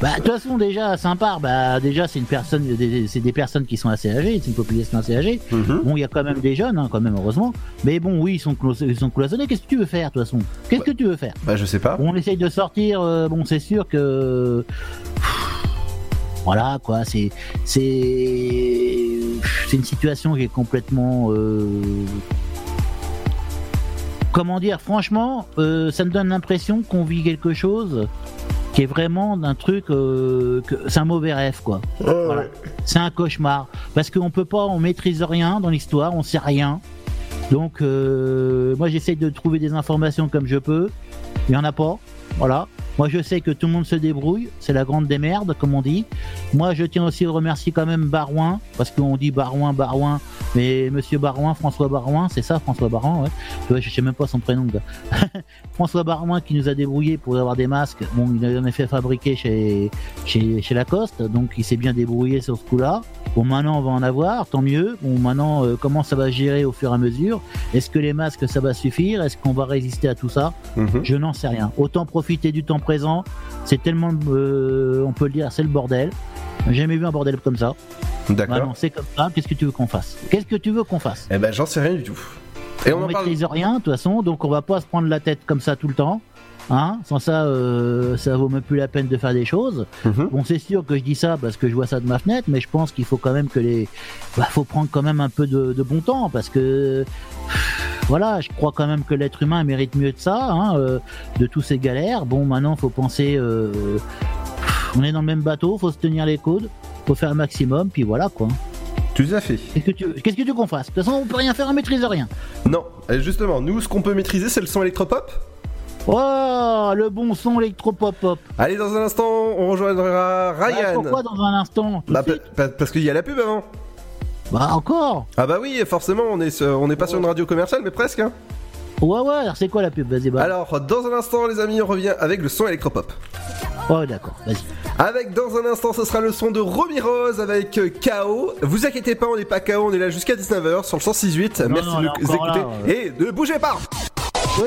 Bah, de toute façon, déjà, à Saint-Par, bah, déjà, c'est des personnes qui sont assez âgées, c'est une population assez âgée. Mm-hmm. Bon, il y a quand même des jeunes, hein, quand même, heureusement. Mais bon, oui, ils sont cloisonnés. Qu'est-ce que tu veux faire, de toute façon? Qu'est-ce que tu veux faire? Bah, je sais pas. On essaye de sortir, bon, c'est sûr que... Voilà quoi, c'est une situation qui est complètement comment dire, franchement, ça me donne l'impression qu'on vit quelque chose qui est vraiment d'un truc c'est un mauvais rêve quoi. Oh, voilà. Ouais. C'est un cauchemar parce qu'on peut pas, on maîtrise rien dans l'histoire, on sait rien. Donc moi j'essaye de trouver des informations comme je peux. Il n'y en a pas. Voilà. Moi, je sais que tout le monde se débrouille. C'est la grande démerde, comme on dit. Moi, je tiens aussi à remercier quand même Barouin, parce qu'on dit Barouin, mais Monsieur Barouin, François Barouin, c'est ça, François Barouin, ouais. Je sais même pas son prénom. François Barouin qui nous a débrouillé pour avoir des masques. Bon, il en a fait fabriquer chez Lacoste, donc il s'est bien débrouillé sur ce coup-là. Bon, maintenant, on va en avoir, tant mieux. Bon, maintenant, comment ça va gérer au fur et à mesure? Est-ce que les masques, ça va suffire? Est-ce qu'on va résister à tout ça? Je n'en sais rien. Autant profiter du temps présent, c'est tellement, on peut le dire, c'est le bordel. J'ai jamais vu un bordel comme ça. D'accord. Bah non, c'est comme ça. Qu'est-ce que tu veux qu'on fasse? Eh ben, j'en sais rien du tout. Et on maîtrise rien, de toute façon, donc on va pas se prendre la tête comme ça tout le temps. Hein, sans ça, ça vaut même plus la peine de faire des choses. Bon, c'est sûr que je dis ça parce que je vois ça de ma fenêtre, mais je pense qu'il faut quand même que faut prendre quand même un peu de bon temps, parce que voilà, je crois quand même que l'être humain mérite mieux de ça, hein, de tous ces galères. Bon, maintenant, faut penser, on est dans le même bateau, faut se tenir les coudes, faut faire un maximum, puis voilà quoi. Tout à fait. Qu'est-ce que tu veux qu'on fasse? De toute façon, on peut rien faire, on maîtrise rien. Non, justement, nous, ce qu'on peut maîtriser, c'est le son électropop. Oh, le bon son électropop-pop. Allez, dans un instant, on rejoindra Ryan. Pourquoi dans un instant? Parce qu'il y a la pub avant. Bah encore? Ah bah oui, forcément, on est pas sur une radio commerciale, mais presque. Hein. Ouais, alors c'est quoi la pub? Vas-y, bah. Alors, dans un instant, les amis, on revient avec le son électropop. Oh d'accord, vas-y. Avec dans un instant, ce sera le son de Romy Rose avec KO. Vous inquiétez pas, on n'est pas KO, on est là jusqu'à 19h sur le 106.8. Merci de nous écouter et ne bougez pas. Oui.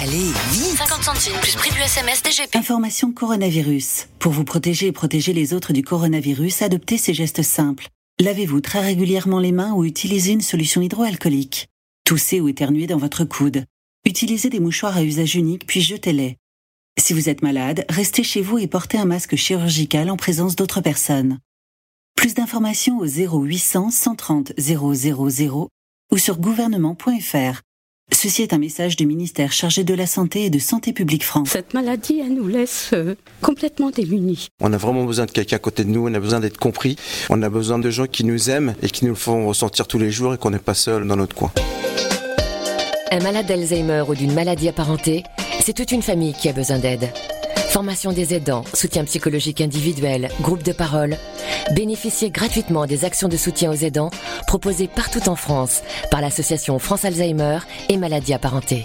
Allez, vite! 50 centimes plus prix du SMS DGP. Information coronavirus. Pour vous protéger et protéger les autres du coronavirus, adoptez ces gestes simples. Lavez-vous très régulièrement les mains ou utilisez une solution hydroalcoolique. Toussez ou éternuez dans votre coude. Utilisez des mouchoirs à usage unique puis jetez-les. Si vous êtes malade, restez chez vous et portez un masque chirurgical en présence d'autres personnes. Plus d'informations au 0800 130 000 ou sur gouvernement.fr. Ceci est un message du ministère chargé de la Santé et de Santé publique France. Cette maladie, elle nous laisse complètement démunis. On a vraiment besoin de quelqu'un à côté de nous, on a besoin d'être compris, on a besoin de gens qui nous aiment et qui nous font ressentir tous les jours et qu'on n'est pas seul dans notre coin. Un malade d'Alzheimer ou d'une maladie apparentée, c'est toute une famille qui a besoin d'aide. Formation des aidants, soutien psychologique individuel, groupe de parole. Bénéficiez gratuitement des actions de soutien aux aidants proposées partout en France par l'association France Alzheimer et maladies apparentées.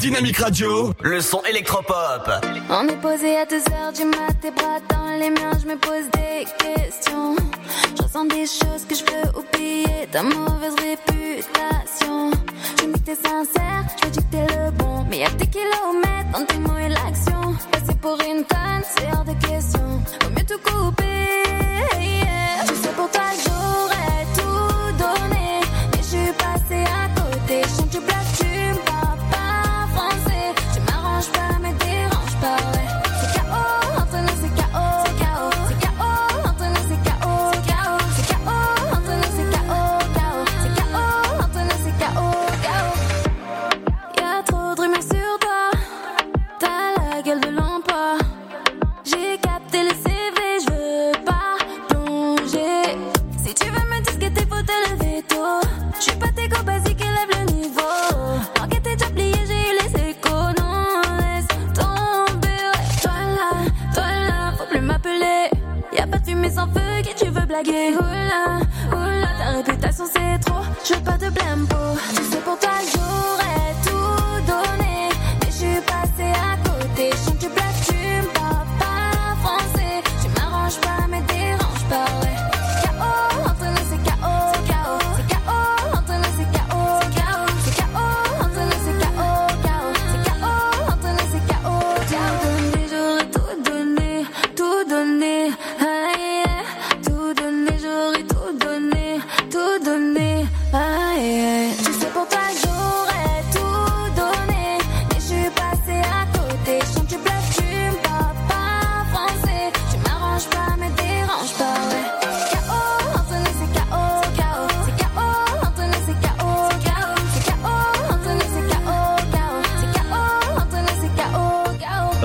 Dynamique Radio, le son électropop. On est posé à 2h du mat, tes bras dans les miens, je me pose des questions. Je ressens des choses que je peux oublier, ta mauvaise réputation. Je me dis que t'es sincère, je me dis que t'es le bon. Mais y'a que des kilomètres entre tes mots et l'action. Passer pour une conne, c'est hors de question. Vaut mieux tout couper, yeah. Tu sais pour toi que j'aurais tout donné, mais je suis passée à côté, je sens que tu places, tu me parles. C'est KO, Anthony, c'est KO.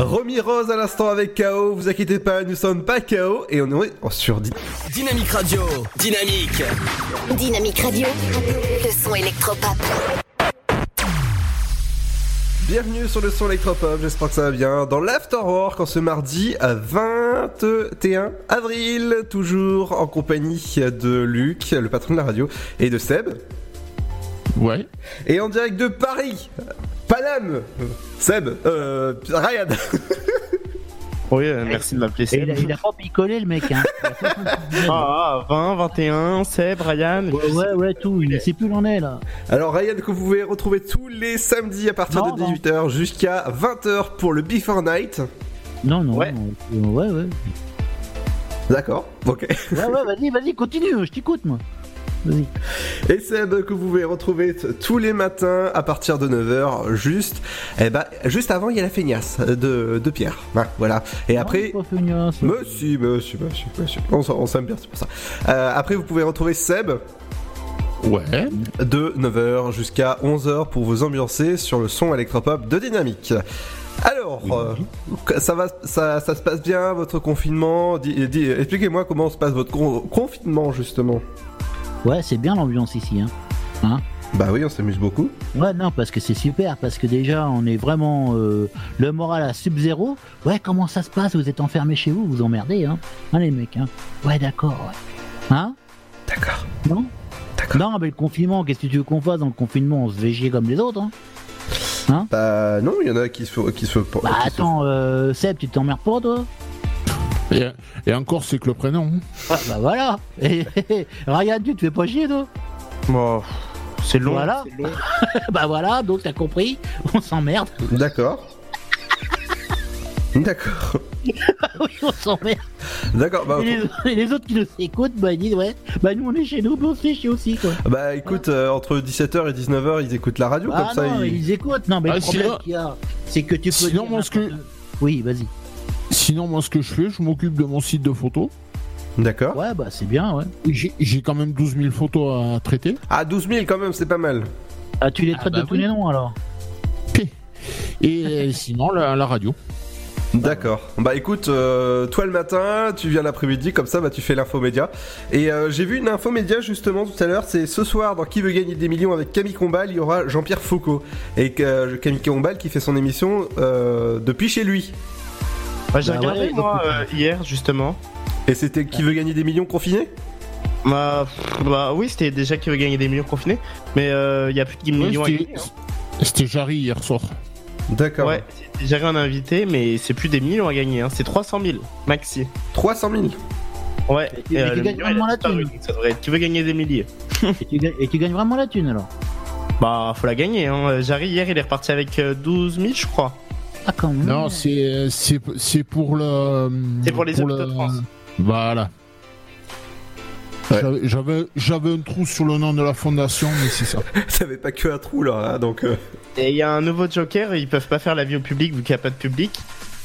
Romy Rose à l'instant avec KO. Vous inquiétez pas, nous sommes pas KO et on est en surdit. Dynamique Radio, Dynamique. Dynamique Radio, le son électropop. Bienvenue sur le son électropop, j'espère que ça va bien. Dans l'Afterwork en ce mardi à 21 avril, toujours en compagnie de Luc, le patron de la radio, et de Seb. Ouais. Et en direct de Paris, Paname, Seb, Ryan. Oui, merci de m'appeler Seb. Il a pas picolé le mec, hein. Ah, 20, 21, Seb, Ryan. Ouais, tout, il ne sait plus où l'on est là. Alors Ryan que vous pouvez retrouver tous les samedis à partir de 18h jusqu'à 20h pour le Before Night. Ouais. D'accord, ok. Ouais, vas-y, continue, je t'écoute moi. Vas-y. Et Seb que vous pouvez retrouver tous les matins à partir de 9h juste avant il y a la feignasse de Pierre. Voilà. Et après Monsieur. On s'aime bien, c'est pour ça. Après vous pouvez retrouver Seb. Ouais. De 9h jusqu'à 11h pour vous ambiancer sur le son électropop de Dynamique. Alors, ça se passe bien votre confinement. Expliquez-moi comment se passe votre confinement justement. Ouais, c'est bien l'ambiance ici, hein. Bah oui, on s'amuse beaucoup. Ouais, non, parce que c'est super, parce que déjà, on est vraiment le moral à sub-zéro. Ouais, comment ça se passe? Vous êtes enfermés chez vous, vous emmerdez, hein les mecs, hein. Ouais, d'accord, ouais. Hein? D'accord. Non? D'accord. Non, mais le confinement, qu'est-ce que tu veux qu'on fasse dans le confinement? On se fait chier comme les autres, hein. Hein? Bah non, il y en a qui se... Bah attends, Seb, tu t'emmerdes pas, toi? Et encore, c'est que le prénom. Ah, bah voilà. Et Ryan, tu te fais pas chier, toi? Bon, c'est long. Voilà. C'est long. Bah voilà, donc t'as compris, on s'emmerde. D'accord. Oui, on s'emmerde. D'accord. Bah, et les autres qui nous écoutent, bah ils disent ouais, bah nous on est chez nous, bah on se fait chier aussi quoi. Bah écoute, entre 17h et 19h, ils écoutent la radio comme ça. Ah non, ils écoutent. Non, mais le problème qu'il y a, c'est que tu peux. Sinon, oui, vas-y. Sinon, moi, ce que je fais, je m'occupe de mon site de photos. D'accord. Ouais, bah c'est bien, ouais. J'ai quand même 12 000 photos à traiter. Ah, 12 000 quand même, c'est pas mal. Ah, tu les traites de tous les noms, alors. Et sinon, la radio. D'accord. Bah écoute, toi le matin, tu viens l'après-midi, comme ça, bah tu fais l'infomédia. Et j'ai vu une infomédia justement tout à l'heure, c'est ce soir dans Qui veut gagner des millions avec Camille Combal, il y aura Jean-Pierre Foucault. Et Camille Combal qui fait son émission depuis chez lui. Bah, j'ai regardé moi hier justement. Et c'était Qui veut gagner des millions confinés? Bah oui, c'était déjà Qui veut gagner des millions confinés. Mais il y a plus de 10 millions à gagner. C'était Jarry hier soir. D'accord. Ouais, Jarry en invité, mais c'est plus des millions à gagner, hein. C'est 300 000 maxi. 300 000? Ouais. Et tu gagnes vraiment la thune. Ça devrait être Qui veut gagner des milliers. Et tu gagnes vraiment la thune alors? Bah faut la gagner, hein. Jarry hier il est reparti avec 12 000 je crois. Ah, quand même. Non, c'est pour le. C'est pour les hôpitaux de France. Voilà. Ouais. J'avais un trou sur le nom de la fondation, mais c'est ça. T'avais pas que un trou là, hein, donc. Et il y a un nouveau Joker, ils peuvent pas faire l'avis au public vu qu'il n'y a pas de public.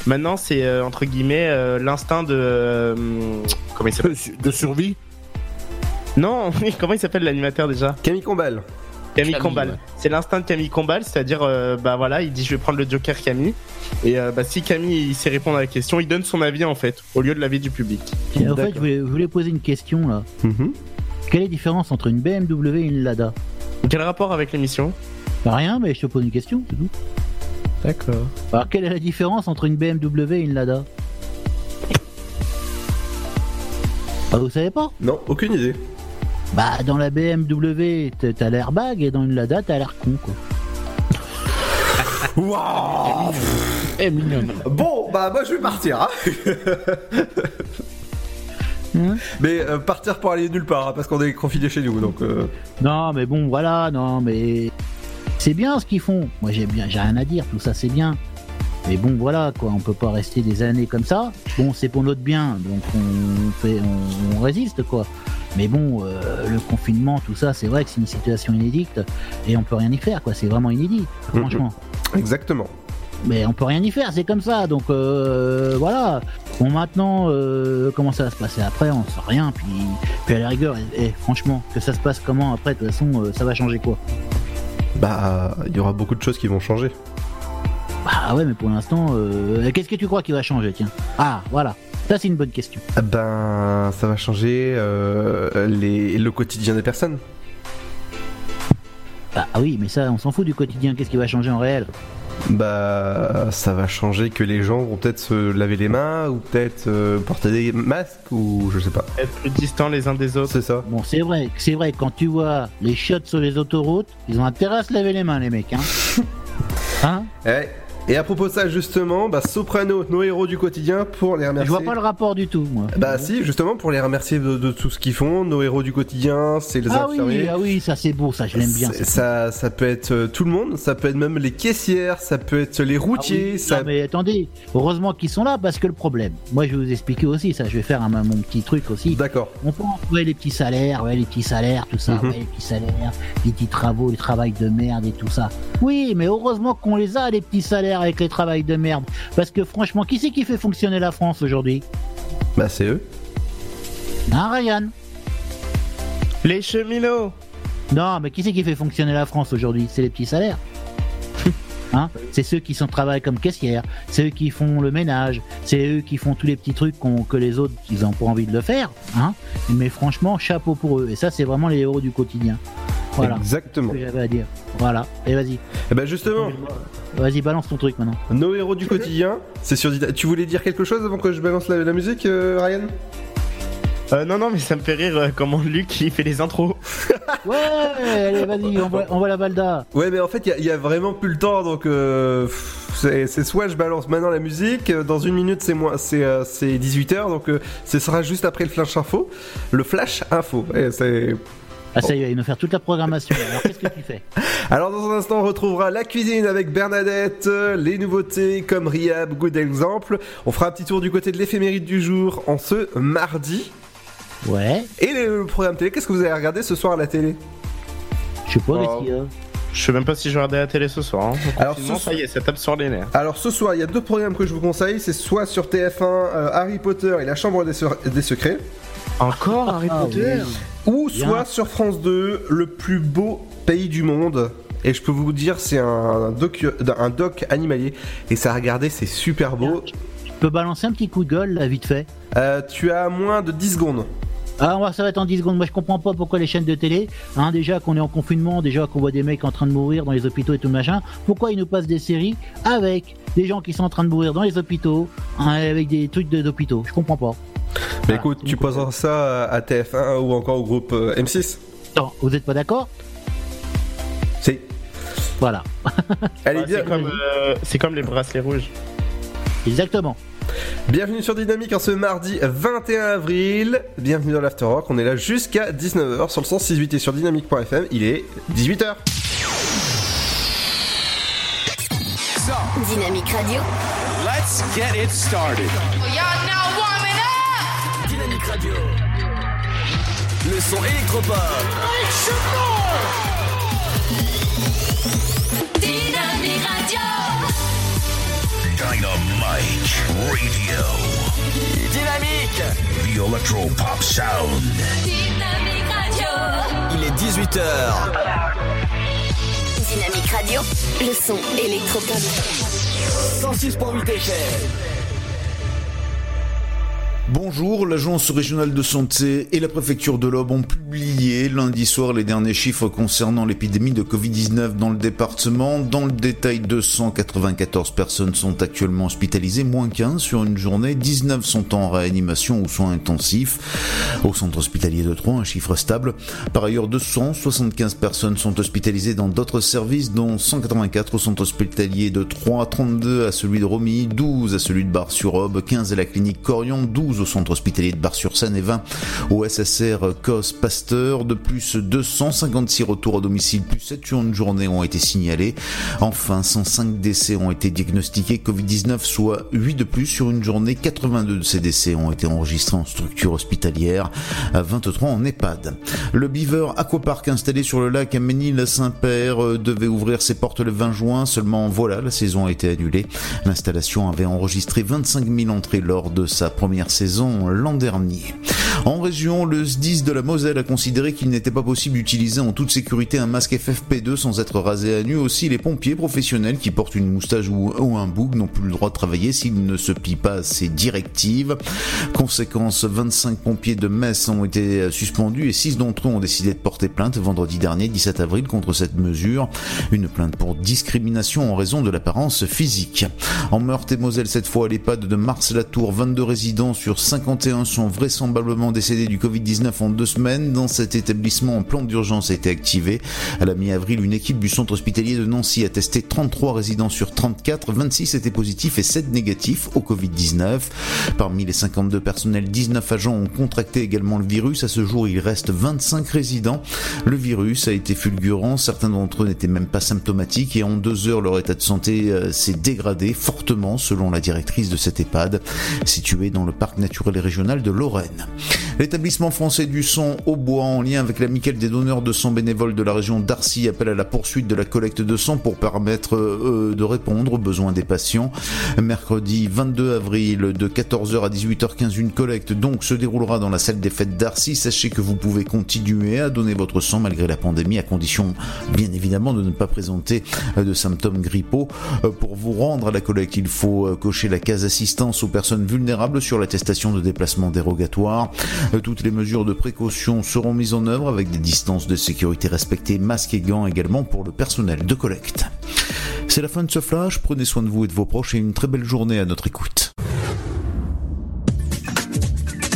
Maintenant, c'est entre guillemets l'instinct de. Comment il s'appelle? De survie? Non, comment il s'appelle l'animateur déjà? Camille Combal. C'est l'instinct de Camille Combal, c'est-à-dire, bah voilà, il dit je vais prendre le Joker Camille. Et bah si Camille il sait répondre à la question, il donne son avis en fait, au lieu de l'avis du public. Et en fait, je voulais poser une question là. Mm-hmm. Quelle est la différence entre une BMW et une Lada? Quel rapport avec l'émission? Bah, rien, mais je te pose une question, c'est tout. D'accord. Alors quelle est la différence entre une BMW et une Lada? Bah vous savez pas? Non, aucune idée. Bah dans la BMW t'as l'airbag et dans une Lada t'as l'air con quoi. Waouh. Eh mignonne. Bon bah moi je vais partir hein. Mais partir pour aller nulle part hein, parce qu'on est confinés chez nous donc Non mais bon voilà, non mais c'est bien ce qu'ils font. Moi j'ai rien à dire, tout ça c'est bien. Mais bon voilà quoi, on peut pas rester des années comme ça. Bon c'est pour notre bien donc on résiste quoi. Mais bon, le confinement, tout ça, c'est vrai que c'est une situation inédite et on peut rien y faire, quoi. C'est vraiment inédit, franchement. Exactement. Mais on peut rien y faire, c'est comme ça. Donc voilà. Bon, maintenant, comment ça va se passer après? On sait rien. Puis à la rigueur, franchement, que ça se passe comment après? De toute façon, ça va changer quoi? Bah, il y aura beaucoup de choses qui vont changer. Bah Bah ouais, mais pour l'instant, qu'est-ce que tu crois qui va changer, tiens? Ah, voilà. Ça, c'est une bonne question. Ben, ça va changer le quotidien des personnes. Bah oui, mais ça, on s'en fout du quotidien. Qu'est-ce qui va changer en réel? Bah, ça va changer que les gens vont peut-être se laver les mains, ou peut-être porter des masques, ou je sais pas. Être plus distants les uns des autres. C'est ça. Bon, c'est vrai, quand tu vois les chiottes sur les autoroutes, ils ont intérêt à se laver les mains, les mecs, hein. Hein? Ouais. Et à propos de ça, justement, bah, Soprano, nos héros du quotidien, pour les remercier. Je vois pas le rapport du tout, moi. Bah, si, justement, pour les remercier de tout ce qu'ils font, nos héros du quotidien, c'est les infirmiers. Ah oui, ça c'est beau, ça, je l'aime bien. Ça peut être tout le monde, ça peut être même les caissières, ça peut être les routiers. Ah oui, ça... Non, mais attendez, heureusement qu'ils sont là, parce que le problème, moi je vais vous expliquer aussi, ça, je vais faire mon petit truc aussi. D'accord. On pense, ouais, les petits salaires, tout ça, ouais, les petits salaires, les petits travaux, le travail de merde et tout ça. Oui, mais heureusement qu'on les a, les petits salaires. Avec les travaux de merde, parce que franchement, qui c'est qui fait fonctionner la France aujourd'hui? Bah, c'est eux. Non, Ryan. Les cheminots. Non, mais qui c'est qui fait fonctionner la France aujourd'hui? C'est les petits salaires. Hein, c'est ceux qui travaillent comme caissière, c'est eux qui font le ménage, c'est eux qui font tous les petits trucs que les autres, ils n'ont pas envie de le faire. Hein, mais franchement, chapeau pour eux. Et ça, c'est vraiment les héros du quotidien. Voilà. Exactement. C'est ce que j'avais à dire. Voilà. Et vas-y. Et bah justement. Vas-y, balance ton truc maintenant. Nos héros du quotidien, c'est sur. Tu voulais dire quelque chose avant que je balance la musique, Ryan? Non, mais ça me fait rire comment Luc il fait les intros. Ouais, allez, vas-y, on va la balda. Ouais, mais en fait, il y a vraiment plus le temps, donc c'est soit je balance maintenant la musique, dans une minute c'est 18h, donc ce sera juste après le flash info. Le flash info, et c'est... Ah ça y est, il va nous faire toute la programmation. Alors qu'est-ce que tu fais? Alors dans un instant, on retrouvera la cuisine avec Bernadette, les nouveautés comme Rihab, Good Exemple. On fera un petit tour du côté de l'éphéméride du jour en ce mardi. Ouais. Et le programme télé, qu'est-ce que vous allez regarder ce soir à la télé? Je sais pas, qu'est-ce qu'il y a? Je sais même pas si je regardais la télé ce soir. Hein. Alors ça y est, ça tape sur les nerfs. Alors ce soir, il y a deux programmes que je vous conseille. C'est soit sur TF1, Harry Potter et la Chambre des Secrets. Encore Harry Potter? Oui. Ou soit sur France 2, le plus beau pays du monde. Et je peux vous dire, c'est un doc animalier. Et ça, regardez, c'est super beau. Tu peux balancer un petit coup de gueule, là, vite fait? Tu as moins de 10 secondes. Ah, ça va être en 10 secondes. Moi, je comprends pas pourquoi les chaînes de télé, hein, déjà qu'on est en confinement, déjà qu'on voit des mecs en train de mourir dans les hôpitaux et tout le machin, pourquoi ils nous passent des séries avec des gens qui sont en train de mourir dans les hôpitaux, hein, avec des trucs d'hôpitaux. Je comprends pas. Mais écoute, tu poseras ça à TF1 ou encore au groupe M6. Non, vous n'êtes pas d'accord? Si. Voilà. Allez, bien. C'est comme les bracelets rouges. Exactement. Bienvenue sur Dynamique en ce mardi 21 avril. Bienvenue dans l'After Rock. On est là jusqu'à 19h sur le 106.8 et sur dynamique.fm. Il est 18h. Dynamique Radio. Let's get it started. We are now warming up. Dynamique Radio. Le son électropop. Dynamique Radio. Dynamique Radio. Dynamique. The Electro Pop Sound. Dynamique Radio. Il est 18h. Dynamique Radio. Le son électropop. 106.8 FM. Bonjour, l'agence régionale de santé et la préfecture de l'Aube ont publié lundi soir les derniers chiffres concernant l'épidémie de Covid-19 dans le département. Dans le détail, 294 personnes sont actuellement hospitalisées, moins 15 sur une journée, 19 sont en réanimation ou soins intensifs au centre hospitalier de Troyes, un chiffre stable. Par ailleurs, 275 personnes sont hospitalisées dans d'autres services, dont 184 au centre hospitalier de Troyes, 32 à celui de Romilly, 12 à celui de Bar-sur-Aube, 15 à la clinique Corian, 12 au centre hospitalier de Bar-sur-Seine et 20 au SSR Cos-Pasteur. De plus, 256 retours à domicile, plus 7 sur une journée ont été signalés. Enfin, 105 décès ont été diagnostiqués Covid-19, soit 8 de plus sur une journée. 82 de ces décès ont été enregistrés en structure hospitalière, 23 en EHPAD. Le Beaver Aquapark installé sur le lac à Mesnil-Saint-Père devait ouvrir ses portes le 20 juin. Seulement, voilà, la saison a été annulée. L'installation avait enregistré 25 000 entrées lors de sa première saison l'an dernier. En région, le SDIS de la Moselle a considéré qu'il n'était pas possible d'utiliser en toute sécurité un masque FFP2 sans être rasé à nu. Aussi, les pompiers professionnels qui portent une moustache ou un bouc n'ont plus le droit de travailler s'ils ne se plient pas à ces directives. Conséquence, 25 pompiers de Metz ont été suspendus et 6 d'entre eux ont décidé de porter plainte vendredi dernier, 17 avril, contre cette mesure. Une plainte pour discrimination en raison de l'apparence physique. En Meurthe-et-Moselle, cette fois, à l'EHPAD de Mars-la-Tour, 22 résidents sur 51 sont vraisemblablement décédés du Covid-19 en 2 semaines. Dans cet établissement, un plan d'urgence a été activé. À la mi-avril, une équipe du centre hospitalier de Nancy a testé 33 résidents sur 34, 26 étaient positifs et 7 négatifs au Covid-19. Parmi les 52 personnels, 19 agents ont contracté également le virus. À ce jour, il reste 25 résidents. Le virus a été fulgurant, certains d'entre eux n'étaient même pas symptomatiques et en 2 heures, leur état de santé s'est dégradé fortement, selon la directrice de cette EHPAD, située dans le parc naturel et régional de Lorraine. L'établissement français du sang au bois, en lien avec l'amicale des donneurs de sang bénévoles de la région d'Arcy, appelle à la poursuite de la collecte de sang pour permettre de répondre aux besoins des patients. Mercredi 22 avril, de 14h à 18h15, une collecte donc se déroulera dans la salle des fêtes d'Arcy. Sachez que vous pouvez continuer à donner votre sang malgré la pandémie, à condition bien évidemment de ne pas présenter de symptômes grippaux. Pour vous rendre à la collecte, il faut cocher la case assistance aux personnes vulnérables sur l'attestation de déplacement dérogatoire. Toutes les mesures de précaution seront mises en œuvre avec des distances de sécurité respectées, masques et gants également pour le personnel de collecte. C'est la fin de ce flash, prenez soin de vous et de vos proches et une très belle journée à notre écoute.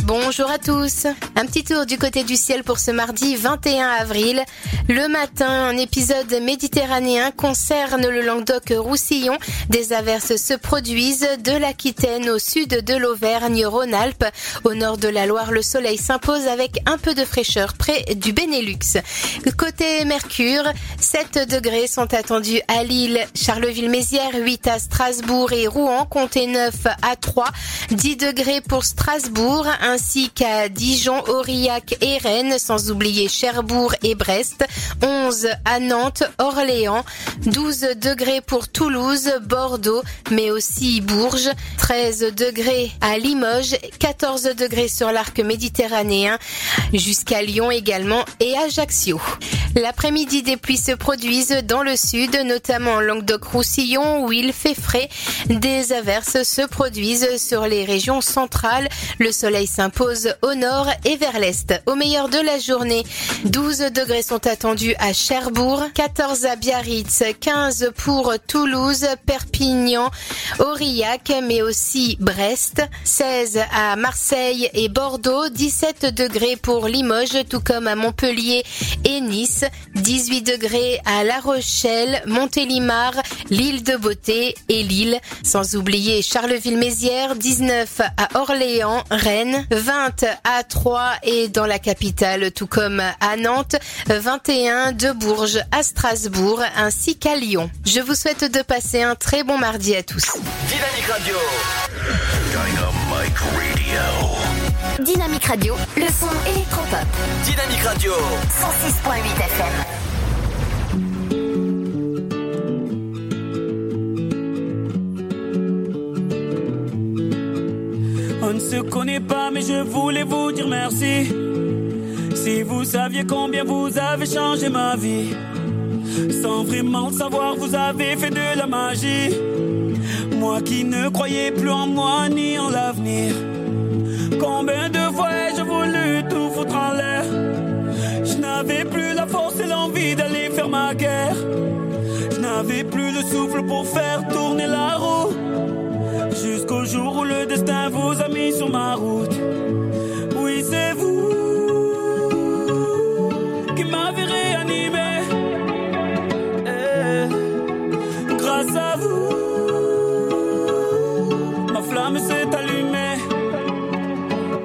Bonjour à tous. Un petit tour du côté du ciel pour ce mardi 21 avril. Le matin, un épisode méditerranéen concerne le Languedoc-Roussillon. Des averses se produisent de l'Aquitaine au sud de l'Auvergne-Rhône-Alpes. Au nord de la Loire, le soleil s'impose avec un peu de fraîcheur près du Benelux. Côté Mercure, 7 degrés sont attendus à Lille, Charleville-Mézières, 8 à Strasbourg et Rouen, comptez 9 à 3, 10 degrés pour Strasbourg, ainsi qu'à Dijon, Aurillac et Rennes, sans oublier Cherbourg et Brest, 11 à Nantes, Orléans, 12 degrés pour Toulouse, Bordeaux, mais aussi Bourges, 13 degrés à Limoges, 14 degrés sur l'arc méditerranéen, jusqu'à Lyon également et Ajaccio. L'après-midi, des pluies se produisent dans le sud, notamment en Languedoc-Roussillon où il fait frais. Des averses se produisent sur les régions centrales. Le soleil s'impose au nord et vers l'est. Au meilleur de la journée, 12 degrés sont attendus à Cherbourg, 14 à Biarritz, 15 pour Toulouse, Perpignan, Aurillac, mais aussi Brest, 16 à Marseille et Bordeaux, 17 degrés pour Limoges, tout comme à Montpellier et Nice, 18 degrés à La Rochelle, Montélimar, l'île de Beauté et Lille, sans oublier Charleville-Mézières, 19 à Orléans, Rennes, 20 à Troyes et dans la capitale, tout comme à Nantes, 21 de Bourges à Strasbourg, ainsi qu'à Lyon. Je vous souhaite de passer un très bon mardi à tous. Dynamique Radio. Dynamique Radio. Dynamique Radio, le son électropop. Dynamique Radio. 106.8 FM. On ne se connaît pas, mais je voulais vous dire merci. Si vous saviez combien vous avez changé ma vie. Sans vraiment le savoir, vous avez fait de la magie. Moi qui ne croyais plus en moi ni en l'avenir. Combien de fois ai-je voulu tout foutre en l'air. Je n'avais plus la force et l'envie d'aller faire ma guerre. Je n'avais plus le souffle pour faire tourner la roue. Jusqu'au jour où le destin vous a mis sur ma route. Oui, c'est vous qui m'avez réanimé. Et grâce à vous, ma flamme s'est allumée.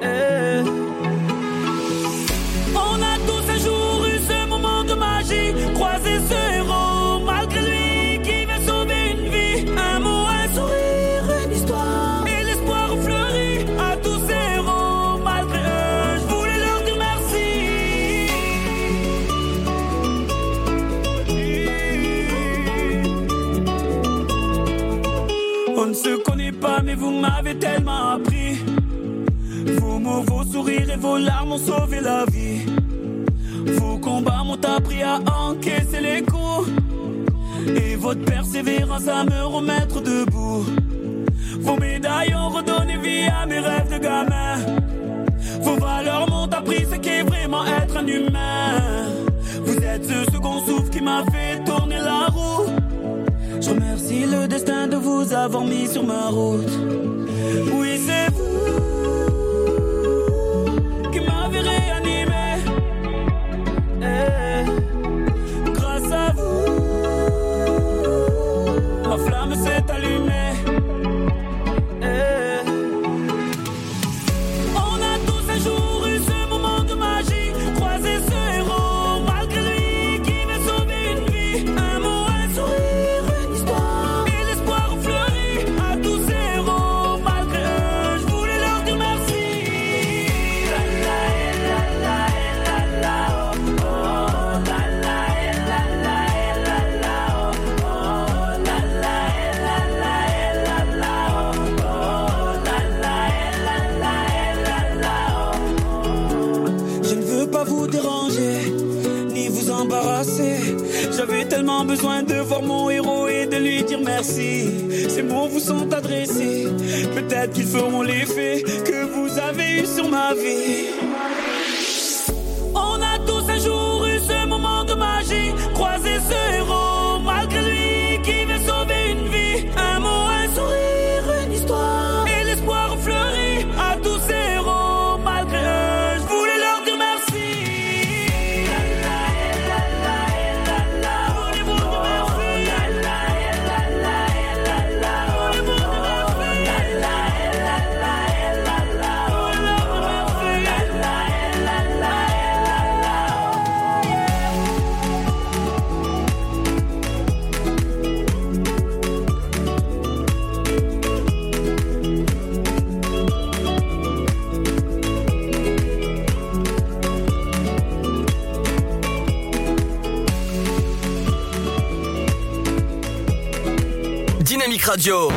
Et on a tous un jour eu ce moment de magie. Croiser ce héros, malgré lui qui veut sauver une vie. Un mot, un sourire. On ne se connaît pas mais vous m'avez tellement appris. Vos mots, vos sourires et vos larmes ont sauvé la vie. Vos combats m'ont appris à encaisser les coups. Et votre persévérance à me remettre debout. Vos médailles ont redonné vie à mes rêves de gamin. Vos valeurs m'ont appris ce qu'est vraiment être un humain. Vous êtes ce second souffle qui m'a fait tourner la roue. Je remercie le destin de vous avoir mis sur ma route. Oui, c'est vous qui m'avez réanimé. Eh, grâce à vous, ma flamme s'est allumée. J'avais tellement besoin de voir mon héros et de lui dire merci. Ces mots vous sont adressés. Peut-être qu'ils feront l'effet que vous avez eu sur ma vie. On a tous un jour eu ce moment de magie. Croiser ce héros, malgré lui, qui veut sauver une vie. Un mot, un sourire, une histoire. Et l'espoir fleurit à tous ces héros, malgré eux. Je voulais leur dire merci. Dynamique Radio.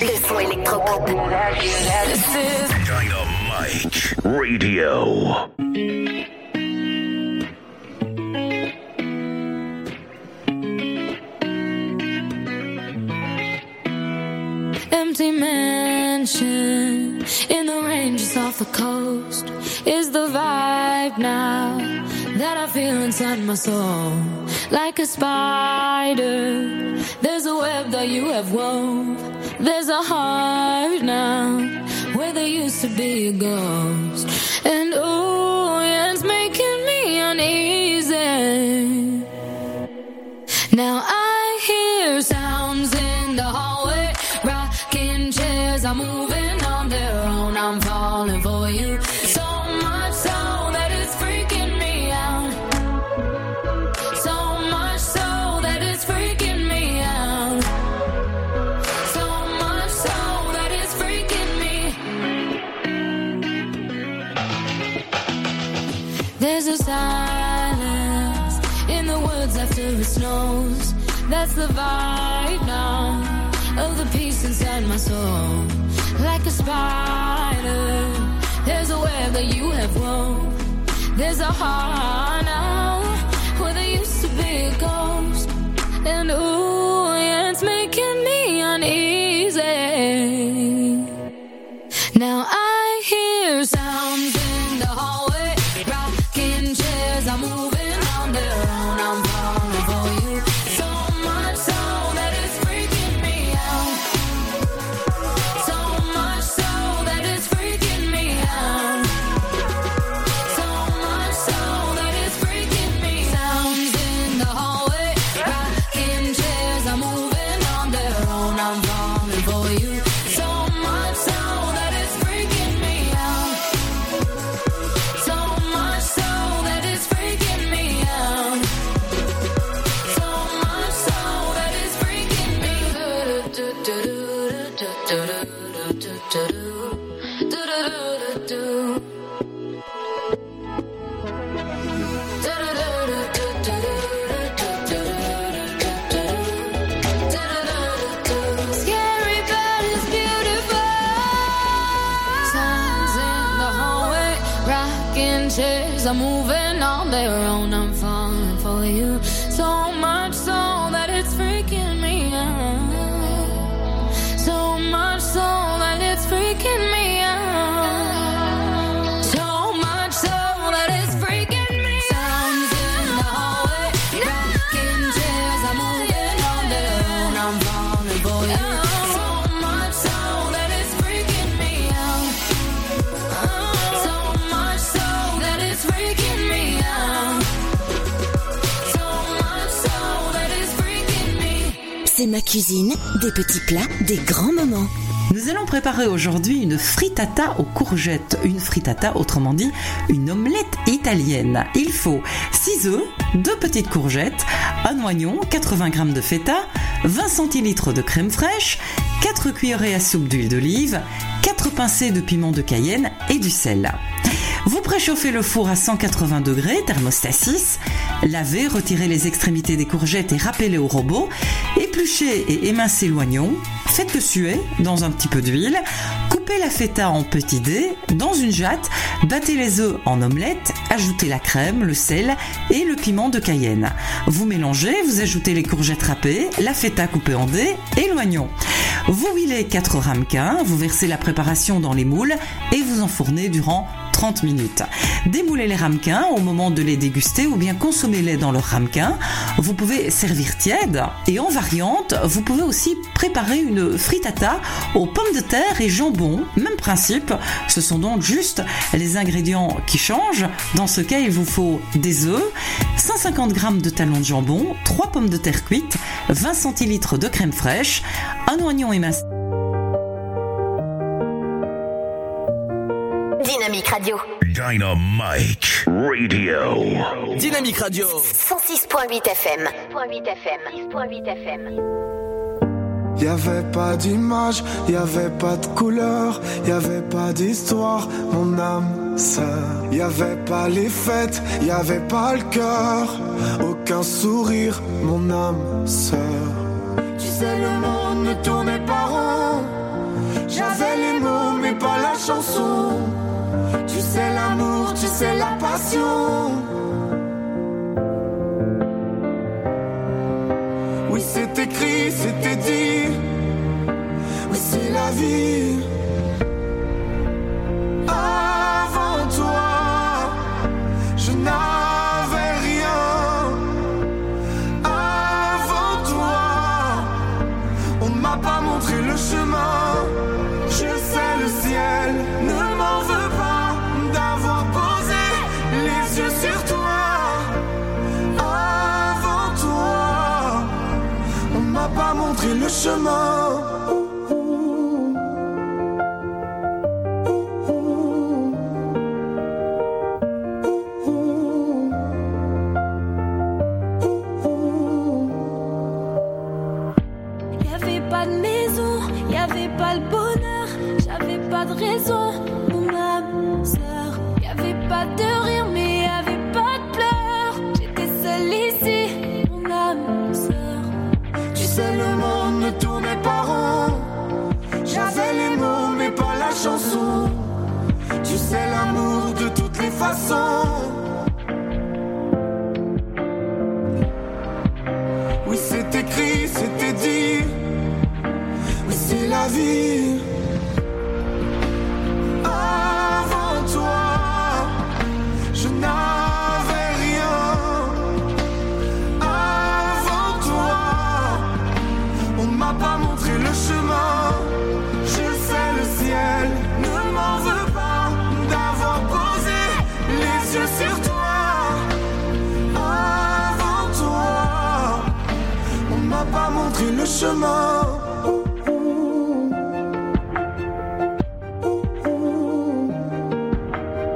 Le son électropop. Dynamique Radio. Empty mansion in the ranges off the coast is the vibe now that I feel inside my soul. Like a spider, there's a web that you have wove. There's a heart now, where there used to be a ghost. And oh, yeah, it's making me uneasy. Now I hear sounds in the hallway. Rocking chairs are moving on their own. I'm falling for you. There's a silence in the woods after it snows. That's the vibe now of the peace inside my soul. Like a spider, there's a web that you have wove. There's a heart now where there used to be a ghost. And ooh, yeah, it's making me uneasy. Now I hear sounds in the hallway. Chairs are moving on their own. I'm falling for you. So much so that it's freaking me out. So much so that it's freaking me out. So much so that it's freaking me out. waves are moving on their own. I'm falling for you so much so that it's freaking me out. So much so that it's freaking me out. So much so that it's freaking me out. Sounds in the hallway, rocking chairs are moving on their own. I'm falling for you. C'est ma cuisine, des petits plats, des grands moments. Nous allons préparer aujourd'hui une frittata aux courgettes. Une frittata, autrement dit, une omelette italienne. Il faut 6 œufs, 2 petites courgettes, un oignon, 80 g de feta, 20 centilitres de crème fraîche, 4 cuillerées à soupe d'huile d'olive, 4 pincées de piment de Cayenne et du sel. Vous préchauffez le four à 180 degrés, thermostat 6, lavez, retirez les extrémités des courgettes et râpez-les au robot, épluchez et émincez l'oignon, faites-le suer dans un petit peu d'huile, coupez la feta en petits dés, dans une jatte, battez les œufs en omelette, ajoutez la crème, le sel et le piment de Cayenne. Vous mélangez, vous ajoutez les courgettes râpées, la feta coupée en dés et l'oignon. Vous huilez 4 ramequins, vous versez la préparation dans les moules et vous enfournez durant 30 minutes. Démoulez les ramequins au moment de les déguster ou bien consommez-les dans leur ramequin. Vous pouvez servir tiède et en variante, vous pouvez aussi préparer une frittata aux pommes de terre et jambon. Même principe, ce sont donc juste les ingrédients qui changent. Dans ce cas, il vous faut des œufs, 150 g de talons de jambon, 3 pommes de terre cuites, 20 centilitres de crème fraîche, un oignon émincé. Dynamique Radio. Dynamique Radio. Dynamique Radio. 106.8 FM. 106.8 FM. 106.8 FM. Y'avait pas d'image, y'avait pas de couleur, y'avait pas d'histoire, mon âme sœur. Y'avait pas les fêtes, y'avait pas le cœur, aucun sourire, mon âme sœur. Tu sais, le monde ne tournait pas rond. J'avais les mots, mais pas la chanson. Tu sais l'amour, tu sais la passion. Oui, c'est écrit, c'était dit. Oui, c'est la vie. Avant toi, je n'avais rien. Avant toi, on m'a pas montré le chemin. Je sais, le ciel ne m'en veut pas d'avoir posé les yeux sur toi. Avant toi, on m'a pas montré le chemin. Y'avait pas de maison, y'avait pas le bonheur, j'avais pas de raison, mon âme sœur. Y'avait pas de rire, mais y'avait pas de pleurs. J'étais seule ici, mon âme sœur. Tu sais, le monde ne tournait pas rond. J'avais les mots, mais pas la chanson. Tu sais l'amour de toutes les façons. Oui, c'est écrit, c'était dit. Oui, c'est la vie. Le chemin. Avant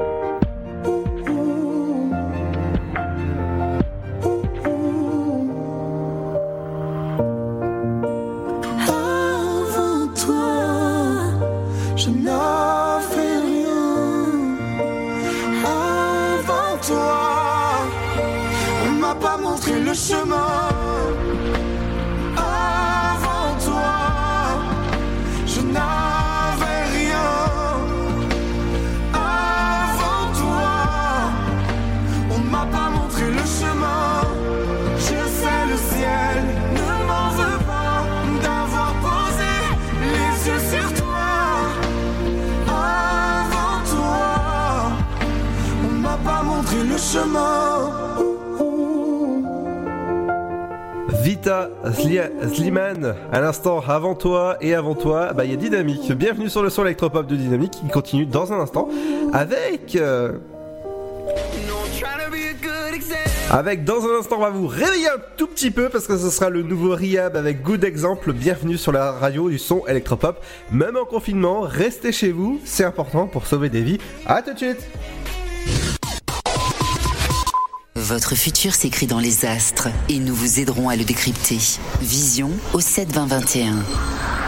toi, je n'avais rien. Avant toi, on m'a pas montré le chemin. N'avais rien avant toi, chemin. Vita Slimane, à l'instant, avant toi et avant toi, bah il y a Dynamique. Bienvenue sur le son électropop de Dynamique qui continue dans un instant avec. Avec dans un instant on va vous réveiller un tout petit peu parce que ce sera le nouveau Rehab avec Good Exemple. Bienvenue sur la radio du son électropop. Même en confinement, restez chez vous, c'est important pour sauver des vies. A tout de suite. Votre futur s'écrit dans les astres et nous vous aiderons à le décrypter. Vision au 7-20-21.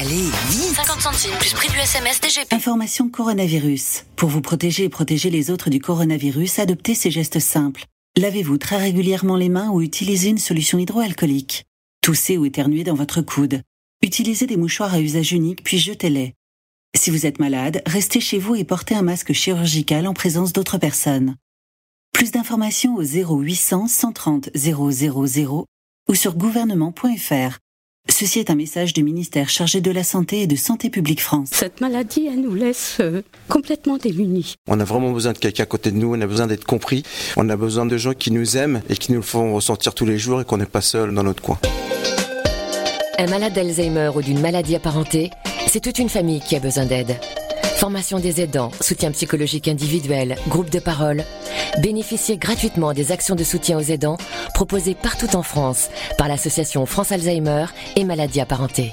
Allez, vite ! 50 centimes plus prix du SMS DGP. Information coronavirus. Pour vous protéger et protéger les autres du coronavirus, adoptez ces gestes simples. Lavez-vous très régulièrement les mains ou utilisez une solution hydroalcoolique. Toussez ou éternuez dans votre coude. Utilisez des mouchoirs à usage unique puis jetez-les. Si vous êtes malade, restez chez vous et portez un masque chirurgical en présence d'autres personnes. Plus d'informations au 0800 130 000 ou sur gouvernement.fr. Ceci est un message du ministère chargé de la Santé et de Santé publique France. Cette maladie, elle nous laisse complètement démunis. On a vraiment besoin de quelqu'un à côté de nous, on a besoin d'être compris, on a besoin de gens qui nous aiment et qui nous font ressentir tous les jours et qu'on n'est pas seul dans notre coin. Un malade d'Alzheimer ou d'une maladie apparentée, c'est toute une famille qui a besoin d'aide. Formation des aidants, soutien psychologique individuel, groupe de parole. Bénéficiez gratuitement des actions de soutien aux aidants proposées partout en France par l'association France Alzheimer et maladies apparentées.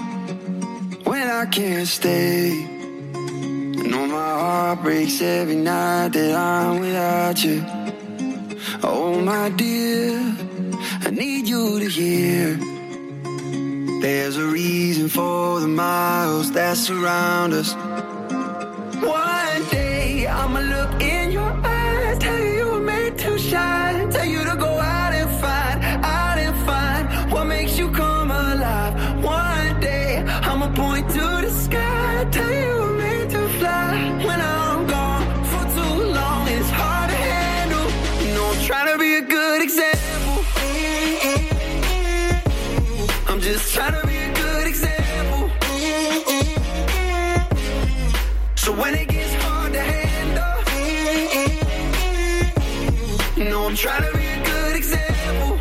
when I can't stay, I know my heart breaks every night that I'm without you. Oh my dear, I need you to hear. There's a reason for the miles that surround us. One day I'ma look in your eyes, tell you you were meant to shine, tell you to go out and find what makes you come alive. One day I'ma point to the sky, tell you we're meant to fly. When I'm gone for too long, it's hard to handle. You know I'm trying to be a good example. I'm just trying to be a good example. So when it gets hard to handle, you know I'm trying to be a good example.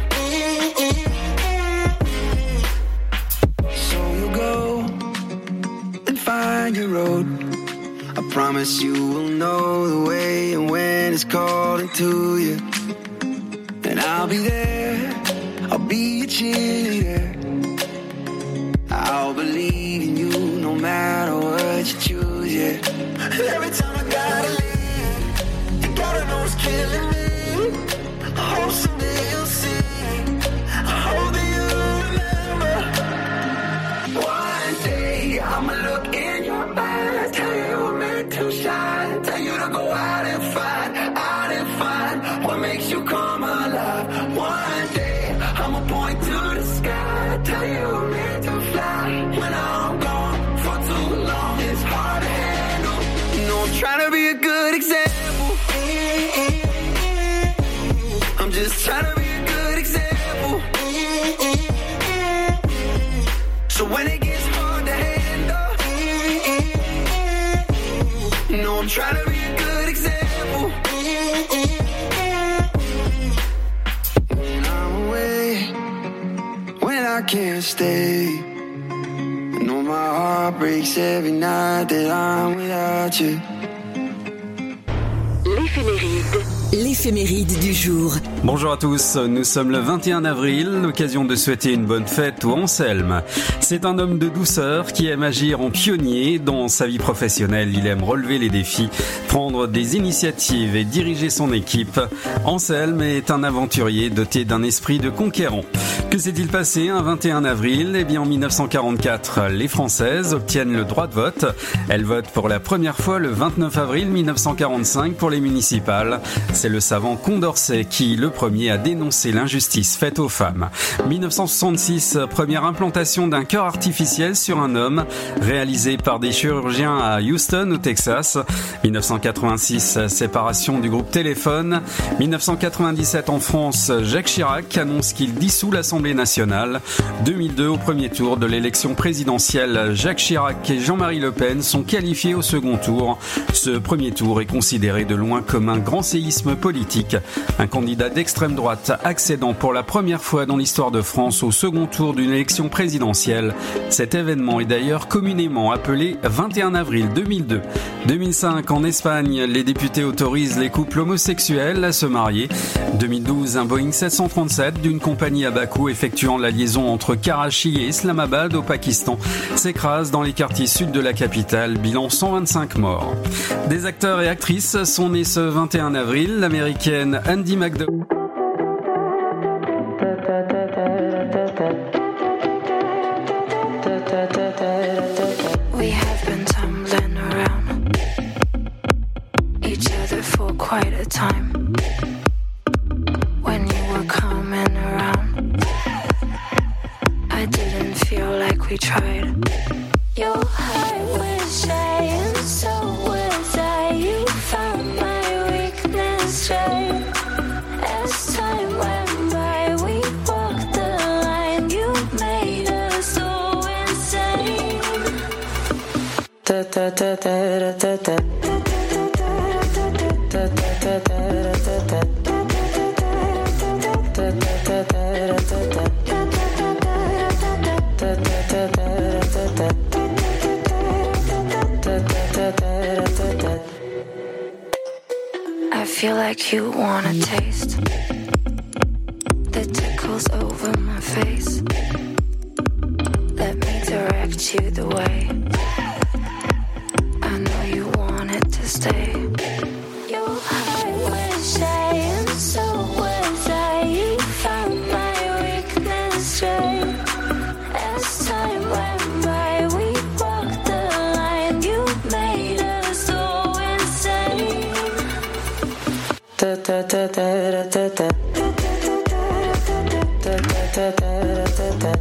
Find your road. I promise you will know the way, and when it's calling to you, and I'll be there. I'll be your cheerleader. I'll believe in you no matter what you choose. Yeah. Every time I gotta leave, you gotta know it's killing me. I hope someday you'll see. I hope that you'll remember. One day I'ma look. Tell you we're meant to shine. Tell you to go out and find what makes you come alive. One day I'ma point to the sky. Tell you we're meant to fly. When I'm gone for too long, it's hard to handle. You know I'm trying to be a good example. can't stay. I know my heart breaks every night that I'm without you. L'éphéméride du jour. Bonjour à tous, nous sommes le 21 avril, l'occasion de souhaiter une bonne fête au Anselme. C'est un homme de douceur qui aime agir en pionnier. Dans sa vie professionnelle, il aime relever les défis, prendre des initiatives et diriger son équipe. Anselme est un aventurier doté d'un esprit de conquérant. Que s'est-il passé un 21 avril ? Eh bien, en 1944, les Françaises obtiennent le droit de vote. Elles votent pour la première fois le 29 avril 1945 pour les municipales. C'est le savant Condorcet qui, le premier, a dénoncé l'injustice faite aux femmes. 1966, première implantation d'un cœur artificiel sur un homme, réalisé par des chirurgiens à Houston, au Texas. 1986, séparation du groupe Téléphone. 1997, en France, Jacques Chirac annonce qu'il dissout l'Assemblée nationale. 2002, au premier tour de l'élection présidentielle, Jacques Chirac et Jean-Marie Le Pen sont qualifiés au second tour. Ce premier tour est considéré de loin comme un grand séisme politique. Un candidat d'extrême droite accédant pour la première fois dans l'histoire de France au second tour d'une élection présidentielle. Cet événement est d'ailleurs communément appelé 21 avril 2002. 2005, en Espagne, les députés autorisent les couples homosexuels à se marier. 2012, un Boeing 737 d'une compagnie à bas coût effectuant la liaison entre Karachi et Islamabad au Pakistan s'écrase dans les quartiers sud de la capitale, bilan 125 morts. Des acteurs et actrices sont nés ce 21 avril, l'américaine Andy McDowell. We have been tumbling around each other for quite a time. When you were coming around, I didn't feel like we tried. Your heart was shy and so was I. You found my weakness right as time went by. We walked the line. You made us so insane. Da da da da da da da da da da. I feel like you wanna taste the tickles over my face. Let me direct you the way. I know you want it to stay. Your heart was shy and so was I. You found my weakness right as time went by. We walked the line. You made us so insane. Da da da da da da. Da da da da da da.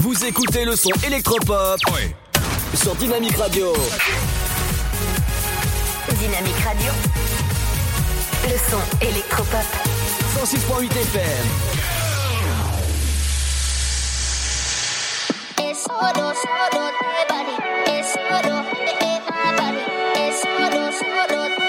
Vous écoutez le son électropop, oui, sur Dynamique Radio. Dynamique Radio, le son électropop. 106.8 FM. Es oro, oro, everybody. Es oro, everybody. Es oro, oro, everybody.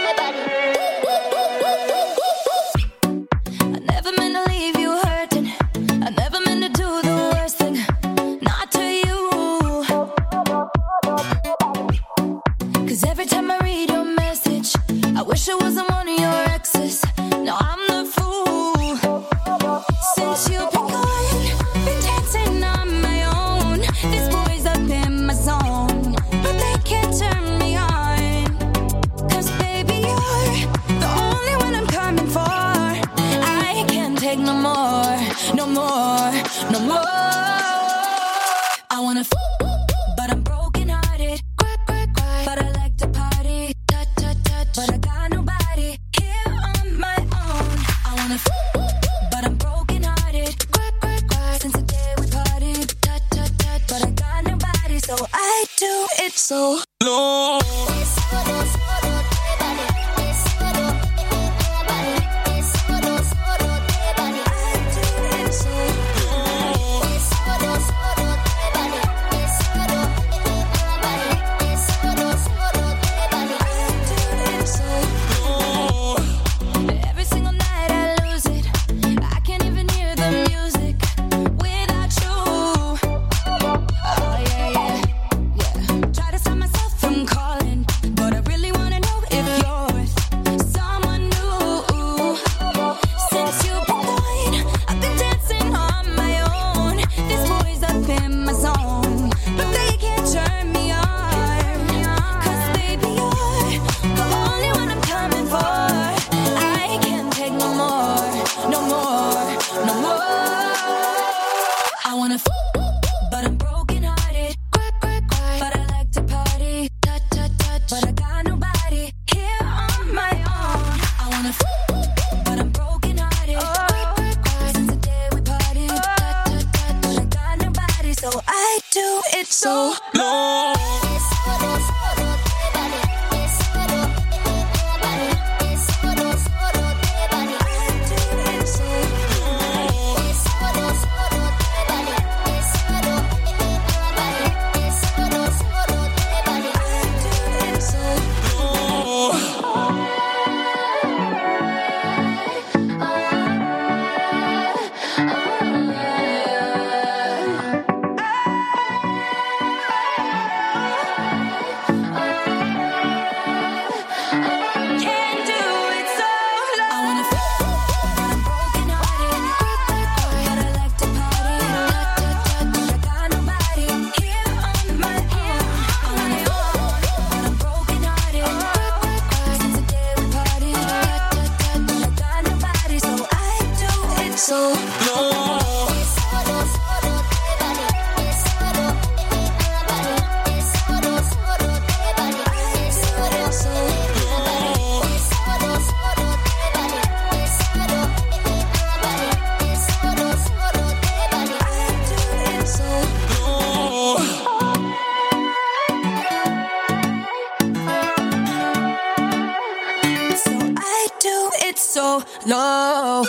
so low.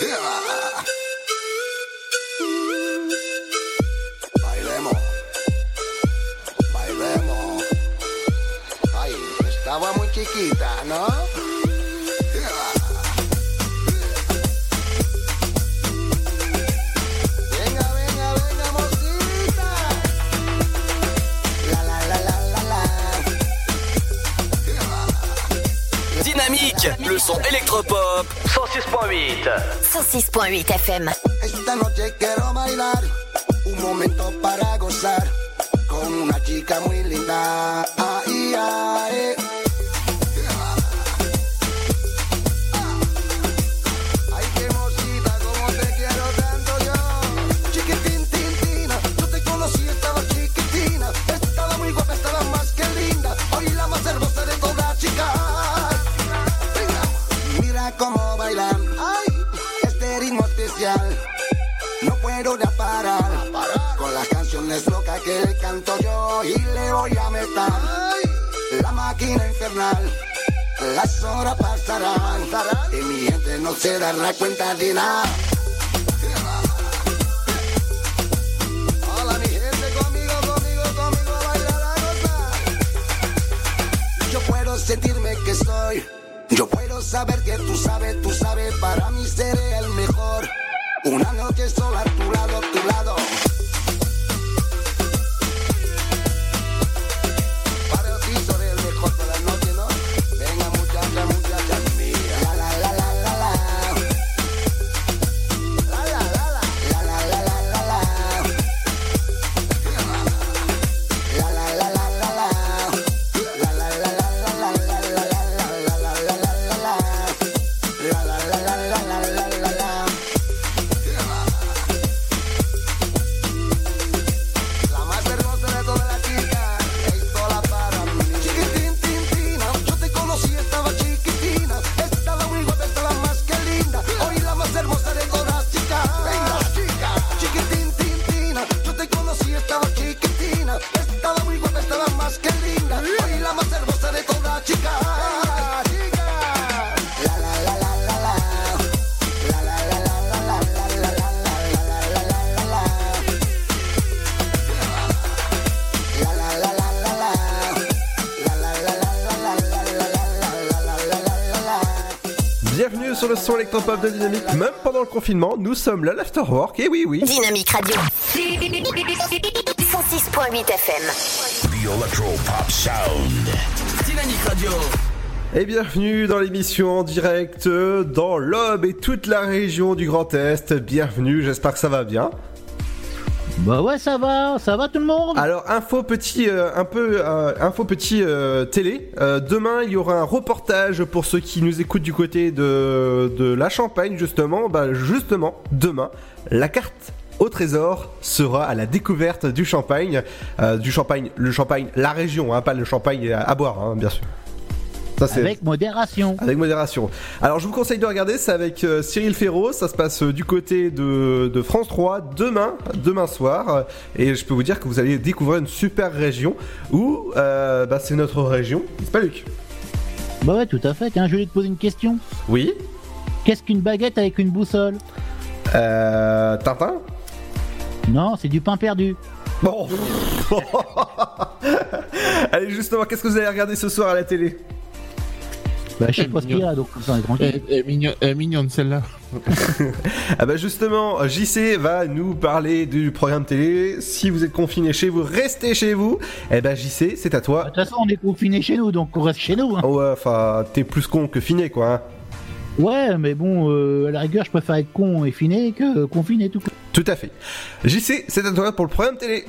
Yeah. Bailemos, bailemos. Ay, estaba muy chiquita, ¿no? Le son électropop 106.8 106.8 FM. Esta noche quiero bailar, un momento para gozar, con una chica muy linda. Ay, ay. No puedo ya parar con las canciones locas que le canto yo y le voy a meter. La máquina infernal, las horas pasarán y mi gente no se dará cuenta de nada. Hola mi gente, conmigo bailar a gozar. Yo puedo sentirme que soy, yo puedo saber que tú sabes, para mí seré el mejor. Una noche sola a tu lado. Para el piso del mejor de la noche, ¿no? Venga muchacha mía. La la la la. La la la la la la. La la la la la la. La la la la la la la la la la. Sur le son électropop de Dynamique, même pendant le confinement, nous sommes là, l'Afterwork, et oui. Dynamique Radio. 106.8 FM. The Electropop Sound. Dynamique Radio. Et bienvenue dans l'émission en direct dans l'Aube et toute la région du Grand Est. Bienvenue, j'espère que ça va bien. Bah ouais, ça va tout le monde. Alors info petit télé. Demain il y aura un reportage pour ceux qui nous écoutent du côté de la Champagne justement. Bah justement demain la carte au trésor sera à la découverte du Champagne, la région, hein, pas le champagne à boire, hein, bien sûr. Ça, c'est... Avec modération. Alors je vous conseille de regarder, c'est avec Cyril Ferraud, ça se passe du côté de France 3 demain soir, et je peux vous dire que vous allez découvrir une super région où c'est notre région, c'est pas Luc? Bah ouais, tout à fait, hein. Je voulais te poser une question. Oui. Qu'est-ce qu'une baguette avec une boussole? Tintin? Non, c'est du pain perdu. Bon. Allez, justement, qu'est-ce que vous allez regarder ce soir à la télé? Bah, je sais pas ce qu'il y a, donc ça est tranquille. Elle est mignonne celle-là. Ah bah justement, JC va nous parler du programme télé. Si vous êtes confiné chez vous, restez chez vous. Eh bah JC, c'est à toi. De toute façon, on est confiné chez nous, donc on reste chez nous. Hein. Ouais, enfin, t'es plus con que finé, quoi. Hein. Ouais, mais bon, à la rigueur, je préfère être con et finé que confiné tout court. Tout à fait. JC, c'est à toi pour le programme télé.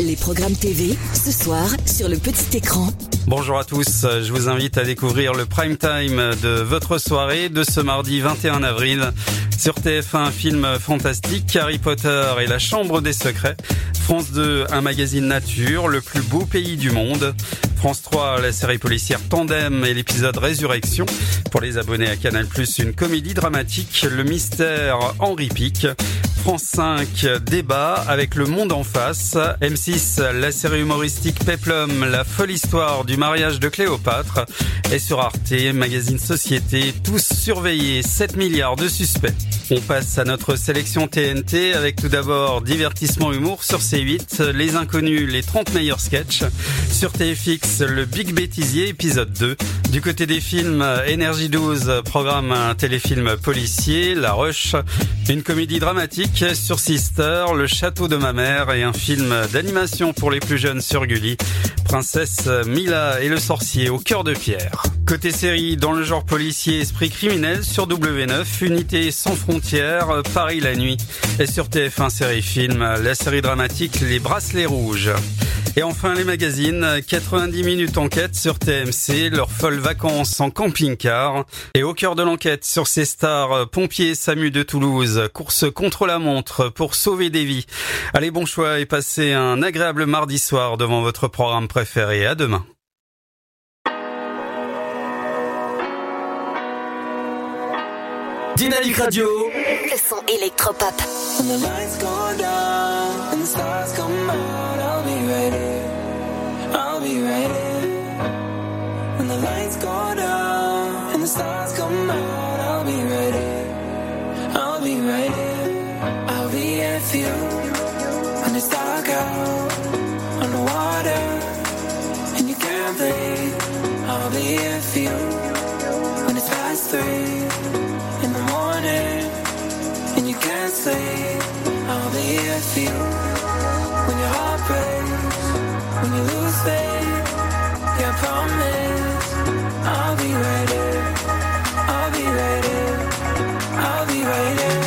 Les programmes TV, ce soir, sur le petit écran. Bonjour à tous, je vous invite à découvrir le prime time de votre soirée de ce mardi 21 avril. Sur TF1, film fantastique, Harry Potter et la Chambre des Secrets. France 2, un magazine nature, le plus beau pays du monde. France 3, la série policière Tandem et l'épisode Résurrection. Pour les abonnés à Canal+, une comédie dramatique, le mystère Henri Pic. France 5, débat avec Le Monde en face, M6, la série humoristique Peplum, la folle histoire du mariage de Cléopâtre, et sur Arte, magazine Société, tous surveillés, 7 milliards de suspects. On passe à notre sélection TNT avec tout d'abord divertissement humour sur C8, Les Inconnus, les 30 meilleurs sketchs, sur TFX, le Big Bêtisier, épisode 2, du côté des films, Énergie 12, programme un téléfilm policier, La Rush, une comédie dramatique sur Sister, Le Château de ma mère et un film d'animation pour les plus jeunes sur Gulli, Princesse Mila et le sorcier au cœur de pierre. Côté série, dans le genre policier, Esprit criminel sur W9, Unité sans frontières, Paris la nuit et sur TF1 série film, la série dramatique Les Bracelets rouges. Et enfin, les magazines, 90 minutes enquête sur TMC, leurs folles vacances en camping-car. Et au cœur de l'enquête sur ces stars, pompiers SAMU de Toulouse, course contre la montre pour sauver des vies. Allez, bon choix et passez un agréable mardi soir devant votre programme préféré. À demain. Dynamique Radio. Le son électropop. I'll be right here when the lights go down and the stars come out. I'll be right here. I'll be right here. I'll be here for you when it's dark out underwater and you can't breathe. I'll be here for you when it's past 3 a.m. and you can't sleep. I'll be here for you when your heart breaks. When you lose faith, yeah, I promise I'll be right here. I'll be right here. I'll be right here.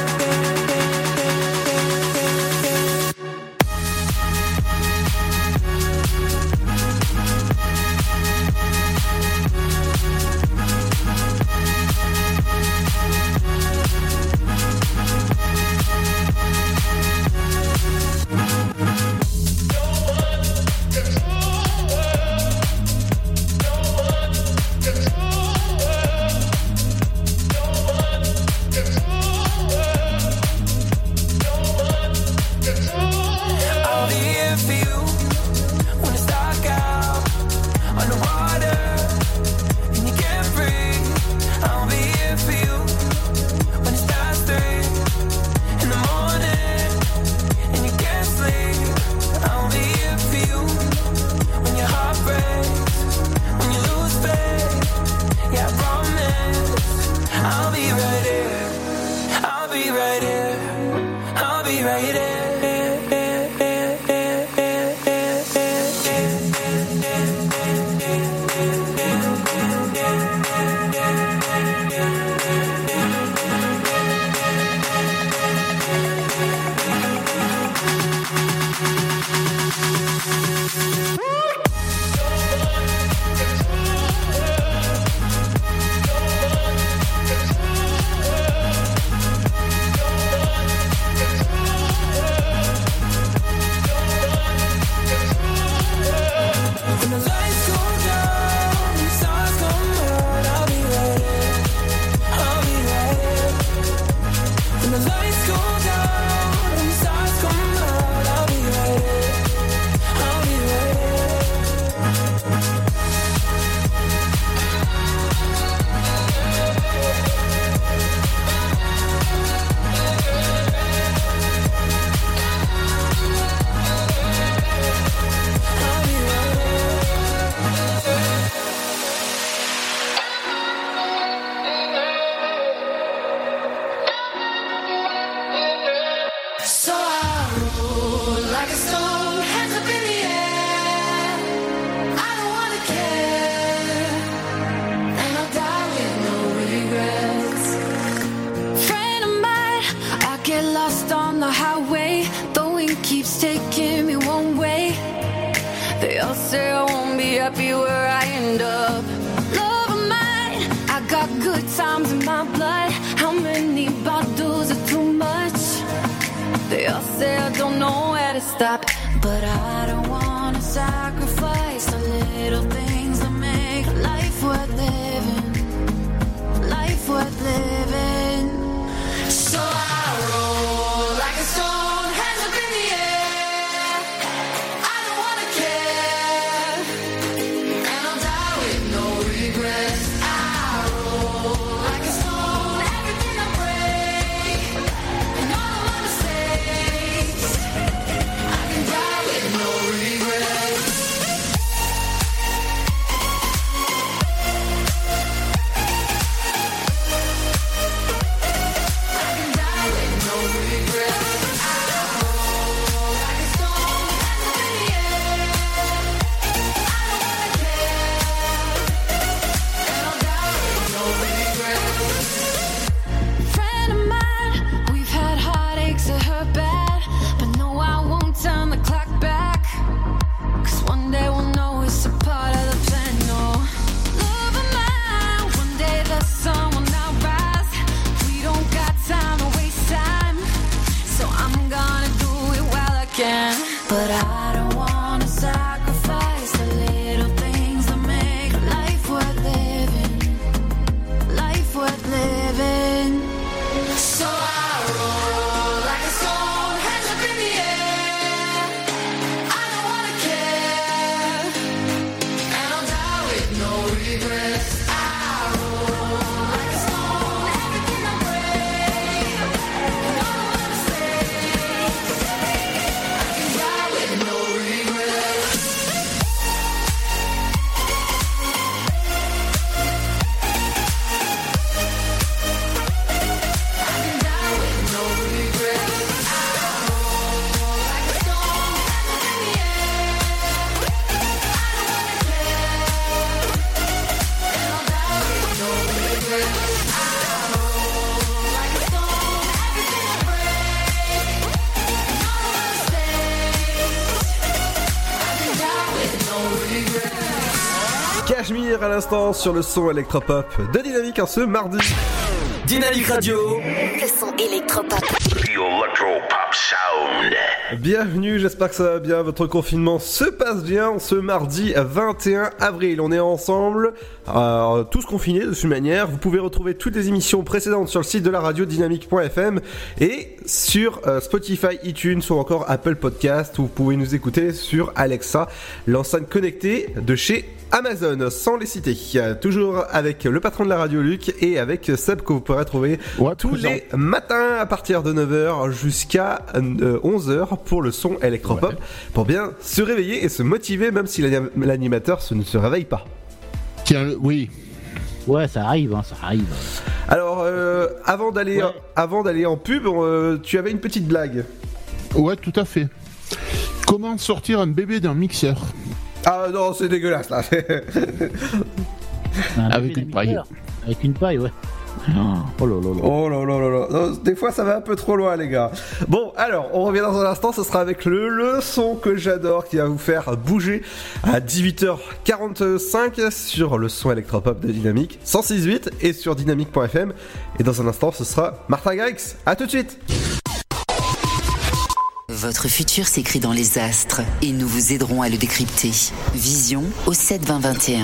À l'instant sur le son électropop de Dynamique en ce mardi. Dynamique Radio, le son électropop. Electropop sound. Bienvenue, j'espère que ça va bien, votre confinement se passe bien ce mardi 21 avril. On est ensemble, tous confinés de cette manière. Vous pouvez retrouver toutes les émissions précédentes sur le site de la radio dynamique.fm et sur Spotify, iTunes ou encore Apple Podcast. Vous pouvez nous écouter sur Alexa, l'enceinte connectée de chez Amazon, sans les citer. Toujours avec le patron de la radio, Luc, et avec Seb, que vous pourrez trouver tous les matins à partir de 9h jusqu'à 11h pour le son électropop, pour bien se réveiller et se motiver, même si l'animateur ne se réveille pas. Tiens, oui. Ouais, ça arrive, hein, ça arrive. Alors, avant d'aller en pub, tu avais une petite blague. Ouais, tout à fait. Comment sortir un bébé d'un mixeur ? Ah non, c'est dégueulasse là. Avec une paille, ouais. Oh là là. Des fois ça va un peu trop loin les gars. Bon, alors on revient dans un instant, ce sera avec le leçon que j'adore qui va vous faire bouger à 18h45 sur le son électropop de Dynamique 106.8 et sur dynamique.fm, et dans un instant ce sera Martin Garrix. À tout de suite. Votre futur s'écrit dans les astres et nous vous aiderons à le décrypter. Vision au 7-20-21.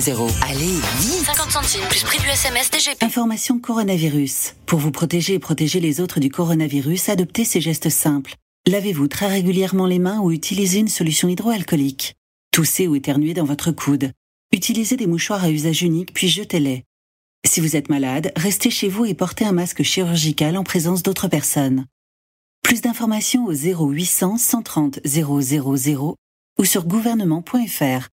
Allez, vite ! 50 centimes plus prix du SMS DGP. Information coronavirus. Pour vous protéger et protéger les autres du coronavirus, adoptez ces gestes simples. Lavez-vous très régulièrement les mains ou utilisez une solution hydroalcoolique. Toussez ou éternuez dans votre coude. Utilisez des mouchoirs à usage unique puis jetez-les. Si vous êtes malade, restez chez vous et portez un masque chirurgical en présence d'autres personnes. Plus d'informations au 0800 130 000 ou sur gouvernement.fr.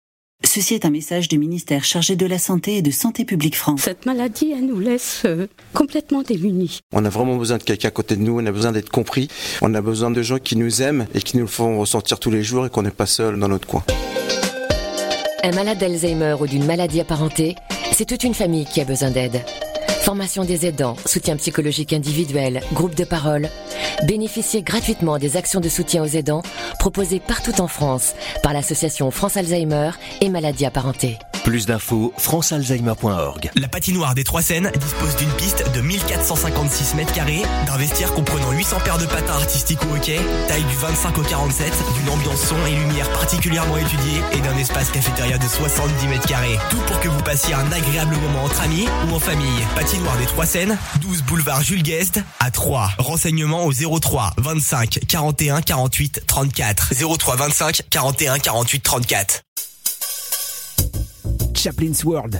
Ceci est un message du ministère chargé de la Santé et de Santé publique France. Cette maladie, elle nous laisse complètement démunis. On a vraiment besoin de quelqu'un à côté de nous, on a besoin d'être compris, on a besoin de gens qui nous aiment et qui nous font ressentir tous les jours et qu'on n'est pas seul dans notre coin. Un malade d'Alzheimer ou d'une maladie apparentée, c'est toute une famille qui a besoin d'aide. Formation des aidants, soutien psychologique individuel, groupe de parole. Bénéficiez gratuitement des actions de soutien aux aidants proposées partout en France par l'association France Alzheimer et maladies apparentées. Plus d'infos, francealzheimer.org. La patinoire des Trois Seines dispose d'une piste de 1456 mètres carrés, d'un vestiaire comprenant 800 paires de patins artistiques ou hockey, taille du 25 au 47, d'une ambiance son et lumière particulièrement étudiée et d'un espace cafétéria de 70 mètres carrés. Tout pour que vous passiez un agréable moment entre amis ou en famille. Patinoire des Trois Seines, 12 boulevard Jules Guesde à Troyes. Renseignements au 03 25 41 48 34. 03 25 41 48 34. Chaplin's World.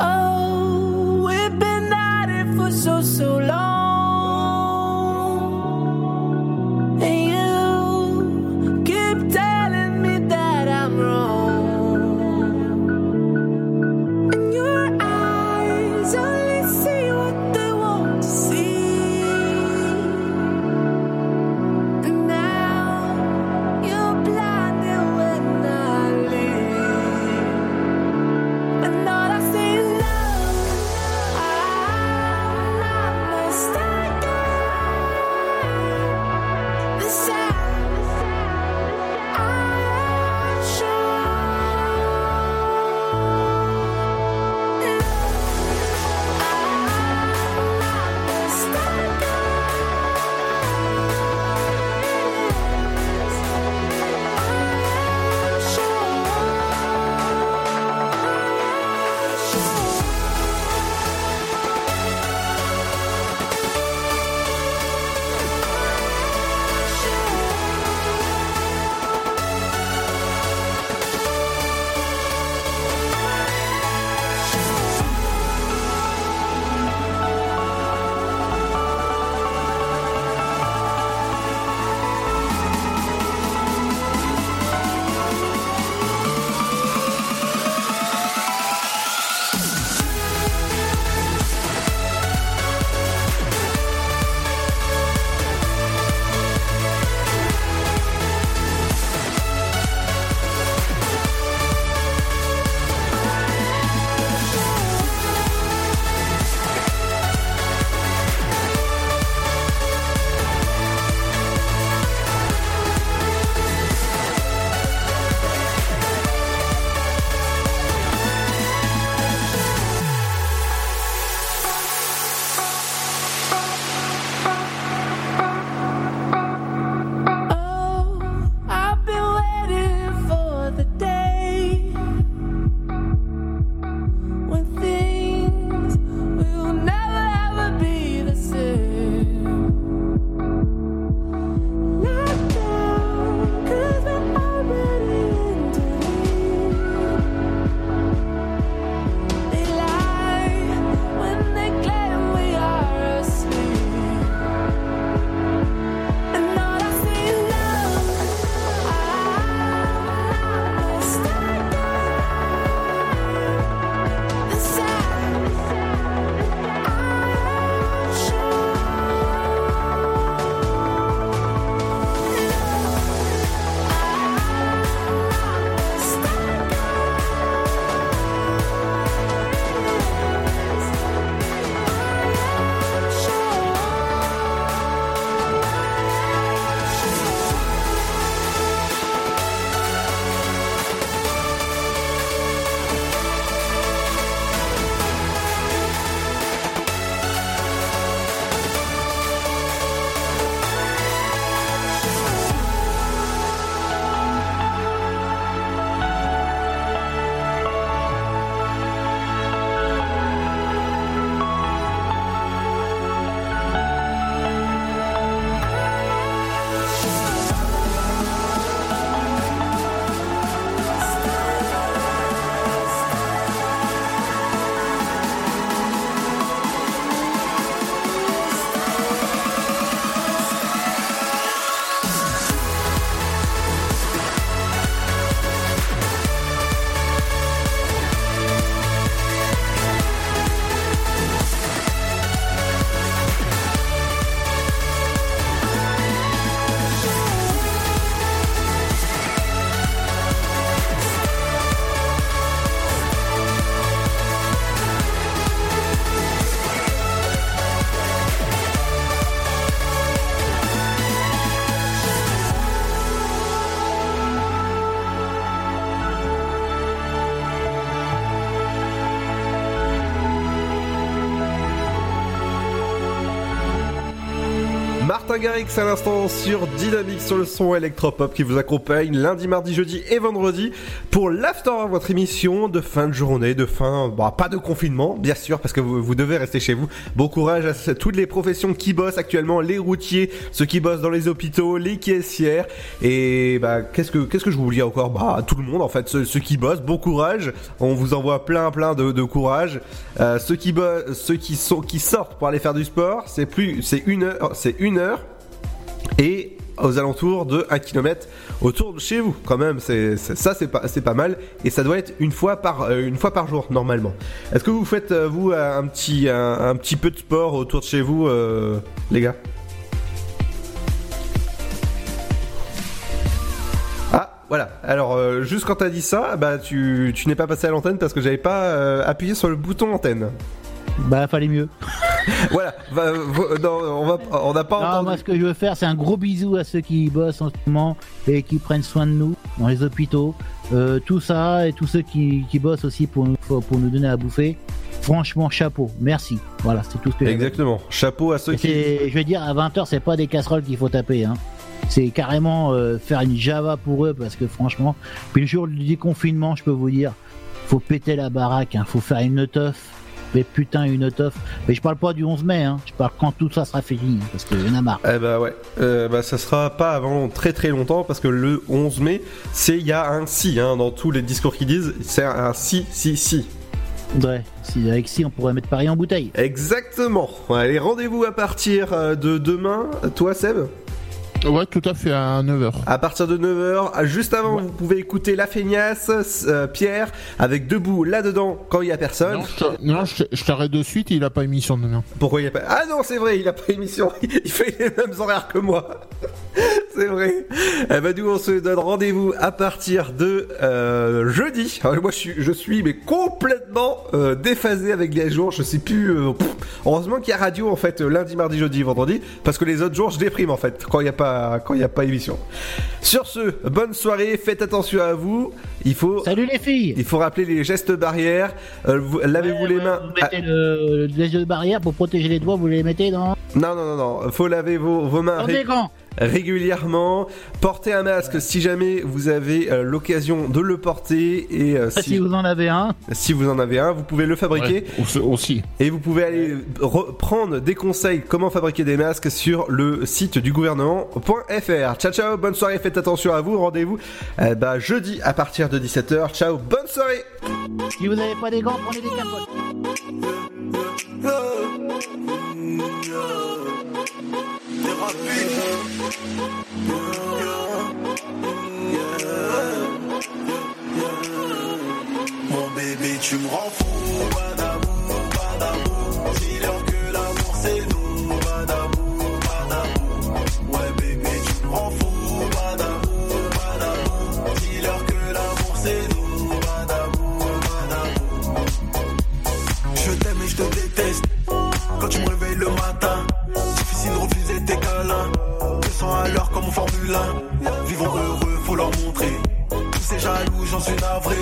Oh, we've been at it for so long, and you keep telling me that I'm wrong, and your eyes Martin Garrix à l'instant sur Dynamique, sur le son électropop qui vous accompagne lundi, mardi, jeudi et vendredi pour l'After, votre émission de fin de journée, de fin, bah, pas de confinement bien sûr parce que vous devez rester chez vous. Bon courage à toutes les professions qui bossent actuellement, les routiers, ceux qui bossent dans les hôpitaux, les caissières et bah qu'est-ce que je vous dis encore, bah tout le monde en fait, ceux qui bossent, bon courage, on vous envoie plein de courage. Ceux qui bossent, ceux qui sortent pour aller faire du sport, c'est une heure et aux alentours de 1 km autour de chez vous quand même, c'est pas mal et ça doit être une fois par jour normalement. Est-ce que vous faites vous un petit peu de sport autour de chez vous les gars? Voilà, alors juste quand t'as dit ça, bah tu n'es pas passé à l'antenne parce que j'avais pas appuyé sur le bouton antenne. Bah fallait mieux. Voilà, bah, on n'a pas entendu. Moi ce que je veux faire c'est un gros bisou à ceux qui bossent en ce moment et qui prennent soin de nous dans les hôpitaux, tout ça et tous ceux qui bossent aussi pour nous donner à bouffer. Franchement, chapeau, merci. Voilà, c'est tout ce que j'ai. Exactement, chapeau à ceux qui... Je veux dire, à 20h c'est pas des casseroles qu'il faut taper hein. C'est carrément faire une Java pour eux parce que franchement, puis le jour du déconfinement, je peux vous dire, faut péter la baraque, hein, faut faire une teuf, mais putain une teuf. Mais je parle pas du 11 mai, hein, je parle quand tout ça sera fini, parce que j'en ai marre. Eh bah ouais, ça sera pas avant très très longtemps parce que le 11 mai, c'est il y a un si, hein, dans tous les discours qu'ils disent, c'est un si. Ouais, avec si on pourrait mettre Paris en bouteille. Exactement. Allez, rendez-vous à partir de demain, toi Seb. Ouais, tout à fait, à 9h. À partir de 9h, juste avant, ouais. Vous pouvez écouter La Feignasse, Pierre, avec Debout là-dedans quand il y a personne. Non, je t'arrête de suite, il a pas émission demain. Pourquoi il a pas... Ah non, c'est vrai, il a pas émission, il fait les mêmes horaires que moi. C'est vrai. Eh ben, nous, on se donne rendez-vous à partir de jeudi. Alors, moi, je suis mais complètement déphasé avec les jours, je sais plus... Heureusement qu'il y a radio, en fait, lundi, mardi, jeudi, vendredi, parce que les autres jours, je déprime, en fait, quand il n'y a pas émission. Sur ce, bonne soirée, faites attention à vous. Salut les filles. Il faut rappeler les gestes barrières. Lavez-vous les mains. Vous mettez les gestes barrières pour protéger les doigts, vous les mettez dans... Non. Faut laver vos mains régulièrement. Portez un masque si jamais vous avez l'occasion de le porter. Et si vous en avez un. Si vous en avez un, vous pouvez le fabriquer. Ouais, aussi. Et vous pouvez aller prendre des conseils comment fabriquer des masques sur le site du gouvernement.fr. Ciao, bonne soirée, faites attention à vous. Rendez-vous jeudi à partir de 17h. Ciao, bonne soirée. Si vous n'avez pas des gants, prenez des capotes. Mon bébé, tu me rends fou. Pas d'amour, dis-leur que l'amour c'est nous. Pas d'amour, ouais bébé, tu me rends fou. Pas d'amour, dis-leur que l'amour c'est nous. Pas d'amour, je t'aime et je te déteste. Quand tu me réveilles le matin, difficile de refuser tes câlins. 200 à l'heure comme en Formule 1. Vivons heureux, faut leur montrer. Tous ces jaloux, j'en suis navré.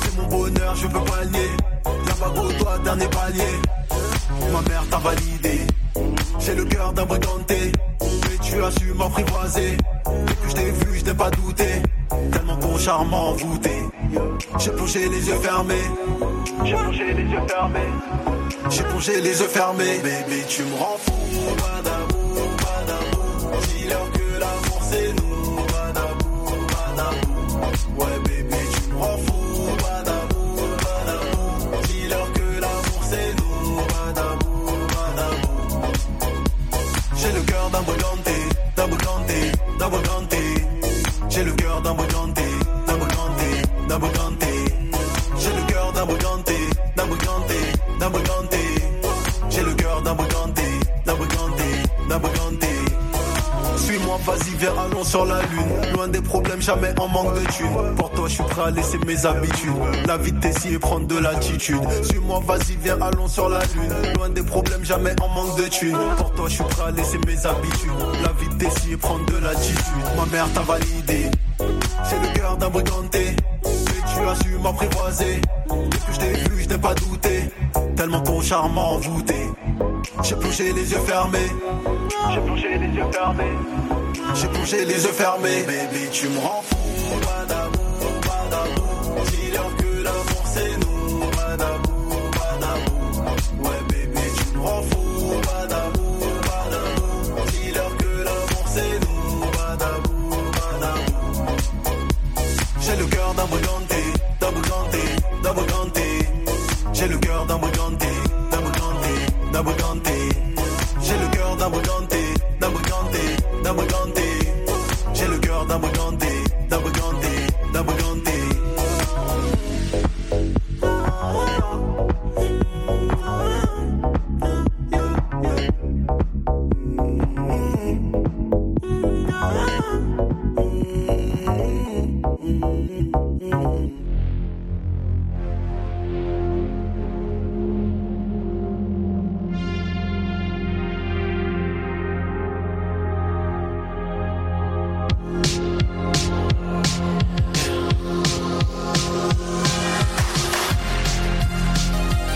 C'est mon bonheur, je peux pas nier. La bague au doigt, dernier palier. Ma mère t'a validé. J'ai le cœur d'un briganté. Mais tu as su m'apprivoiser. Depuis que je t'ai vu, je n'ai pas douté. Tellement ton charme m'a envoûté. J'ai plongé les yeux fermés. Bébé, tu me rends fou. Pas d'amour, dis-leur que l'amour c'est nous. Pas d'amour, ouais bébé, tu me rends fou. Pas d'amour, dis-leur que l'amour c'est nous. Pas d'amour, j'ai le cœur d'un brigandé, d'un brigandé, d'un brigandé. J'ai le cœur d'un brigandé, d'un brigandé, d'un brigandé. J'ai le cœur d'un brigandé, d'un brigandé, d'un brigandé. J'ai le cœur d'un brigandé, d'un brigandé, d'un brigandé. Suis-moi, vas-y, viens, allons sur la lune. Loin des problèmes, jamais en manque de thunes. Pour toi, je suis prêt à laisser mes habitudes. La vie t'essayes et prendre de l'attitude. Suis-moi, vas-y, viens, allons sur la lune. Loin des problèmes, jamais en manque de thunes. Pour toi, je suis prêt à laisser mes habitudes. La vie t'essayes et prendre de l'attitude. Ma mère t'a validé. J'ai le cœur d'un briganté. Tu as su m'apprivoiser. Depuis que je t'ai vu, je n'ai pas douté. Tellement ton charme m'a envoûté. J'ai plongé les yeux fermés. J'ai plongé les yeux fermés. J'ai plongé les yeux fermés. Baby, tu me rends fou. Pas d'amour, pas d'amour. Dis-leur que l'amour c'est nous. Pas d'amour, pas d'amour. Ouais, baby, tu me rends fou. Pas d'amour, pas d'amour. Dis-leur que l'amour c'est nous. Pas d'amour, pas d'amour. J'ai le cœur d'un brigandé, d'un brigandé, d'un brigandé. J'ai le cœur d'un brigandé, d'un brigandé, d'un brigandé. J'ai le cœur d'un brigandé.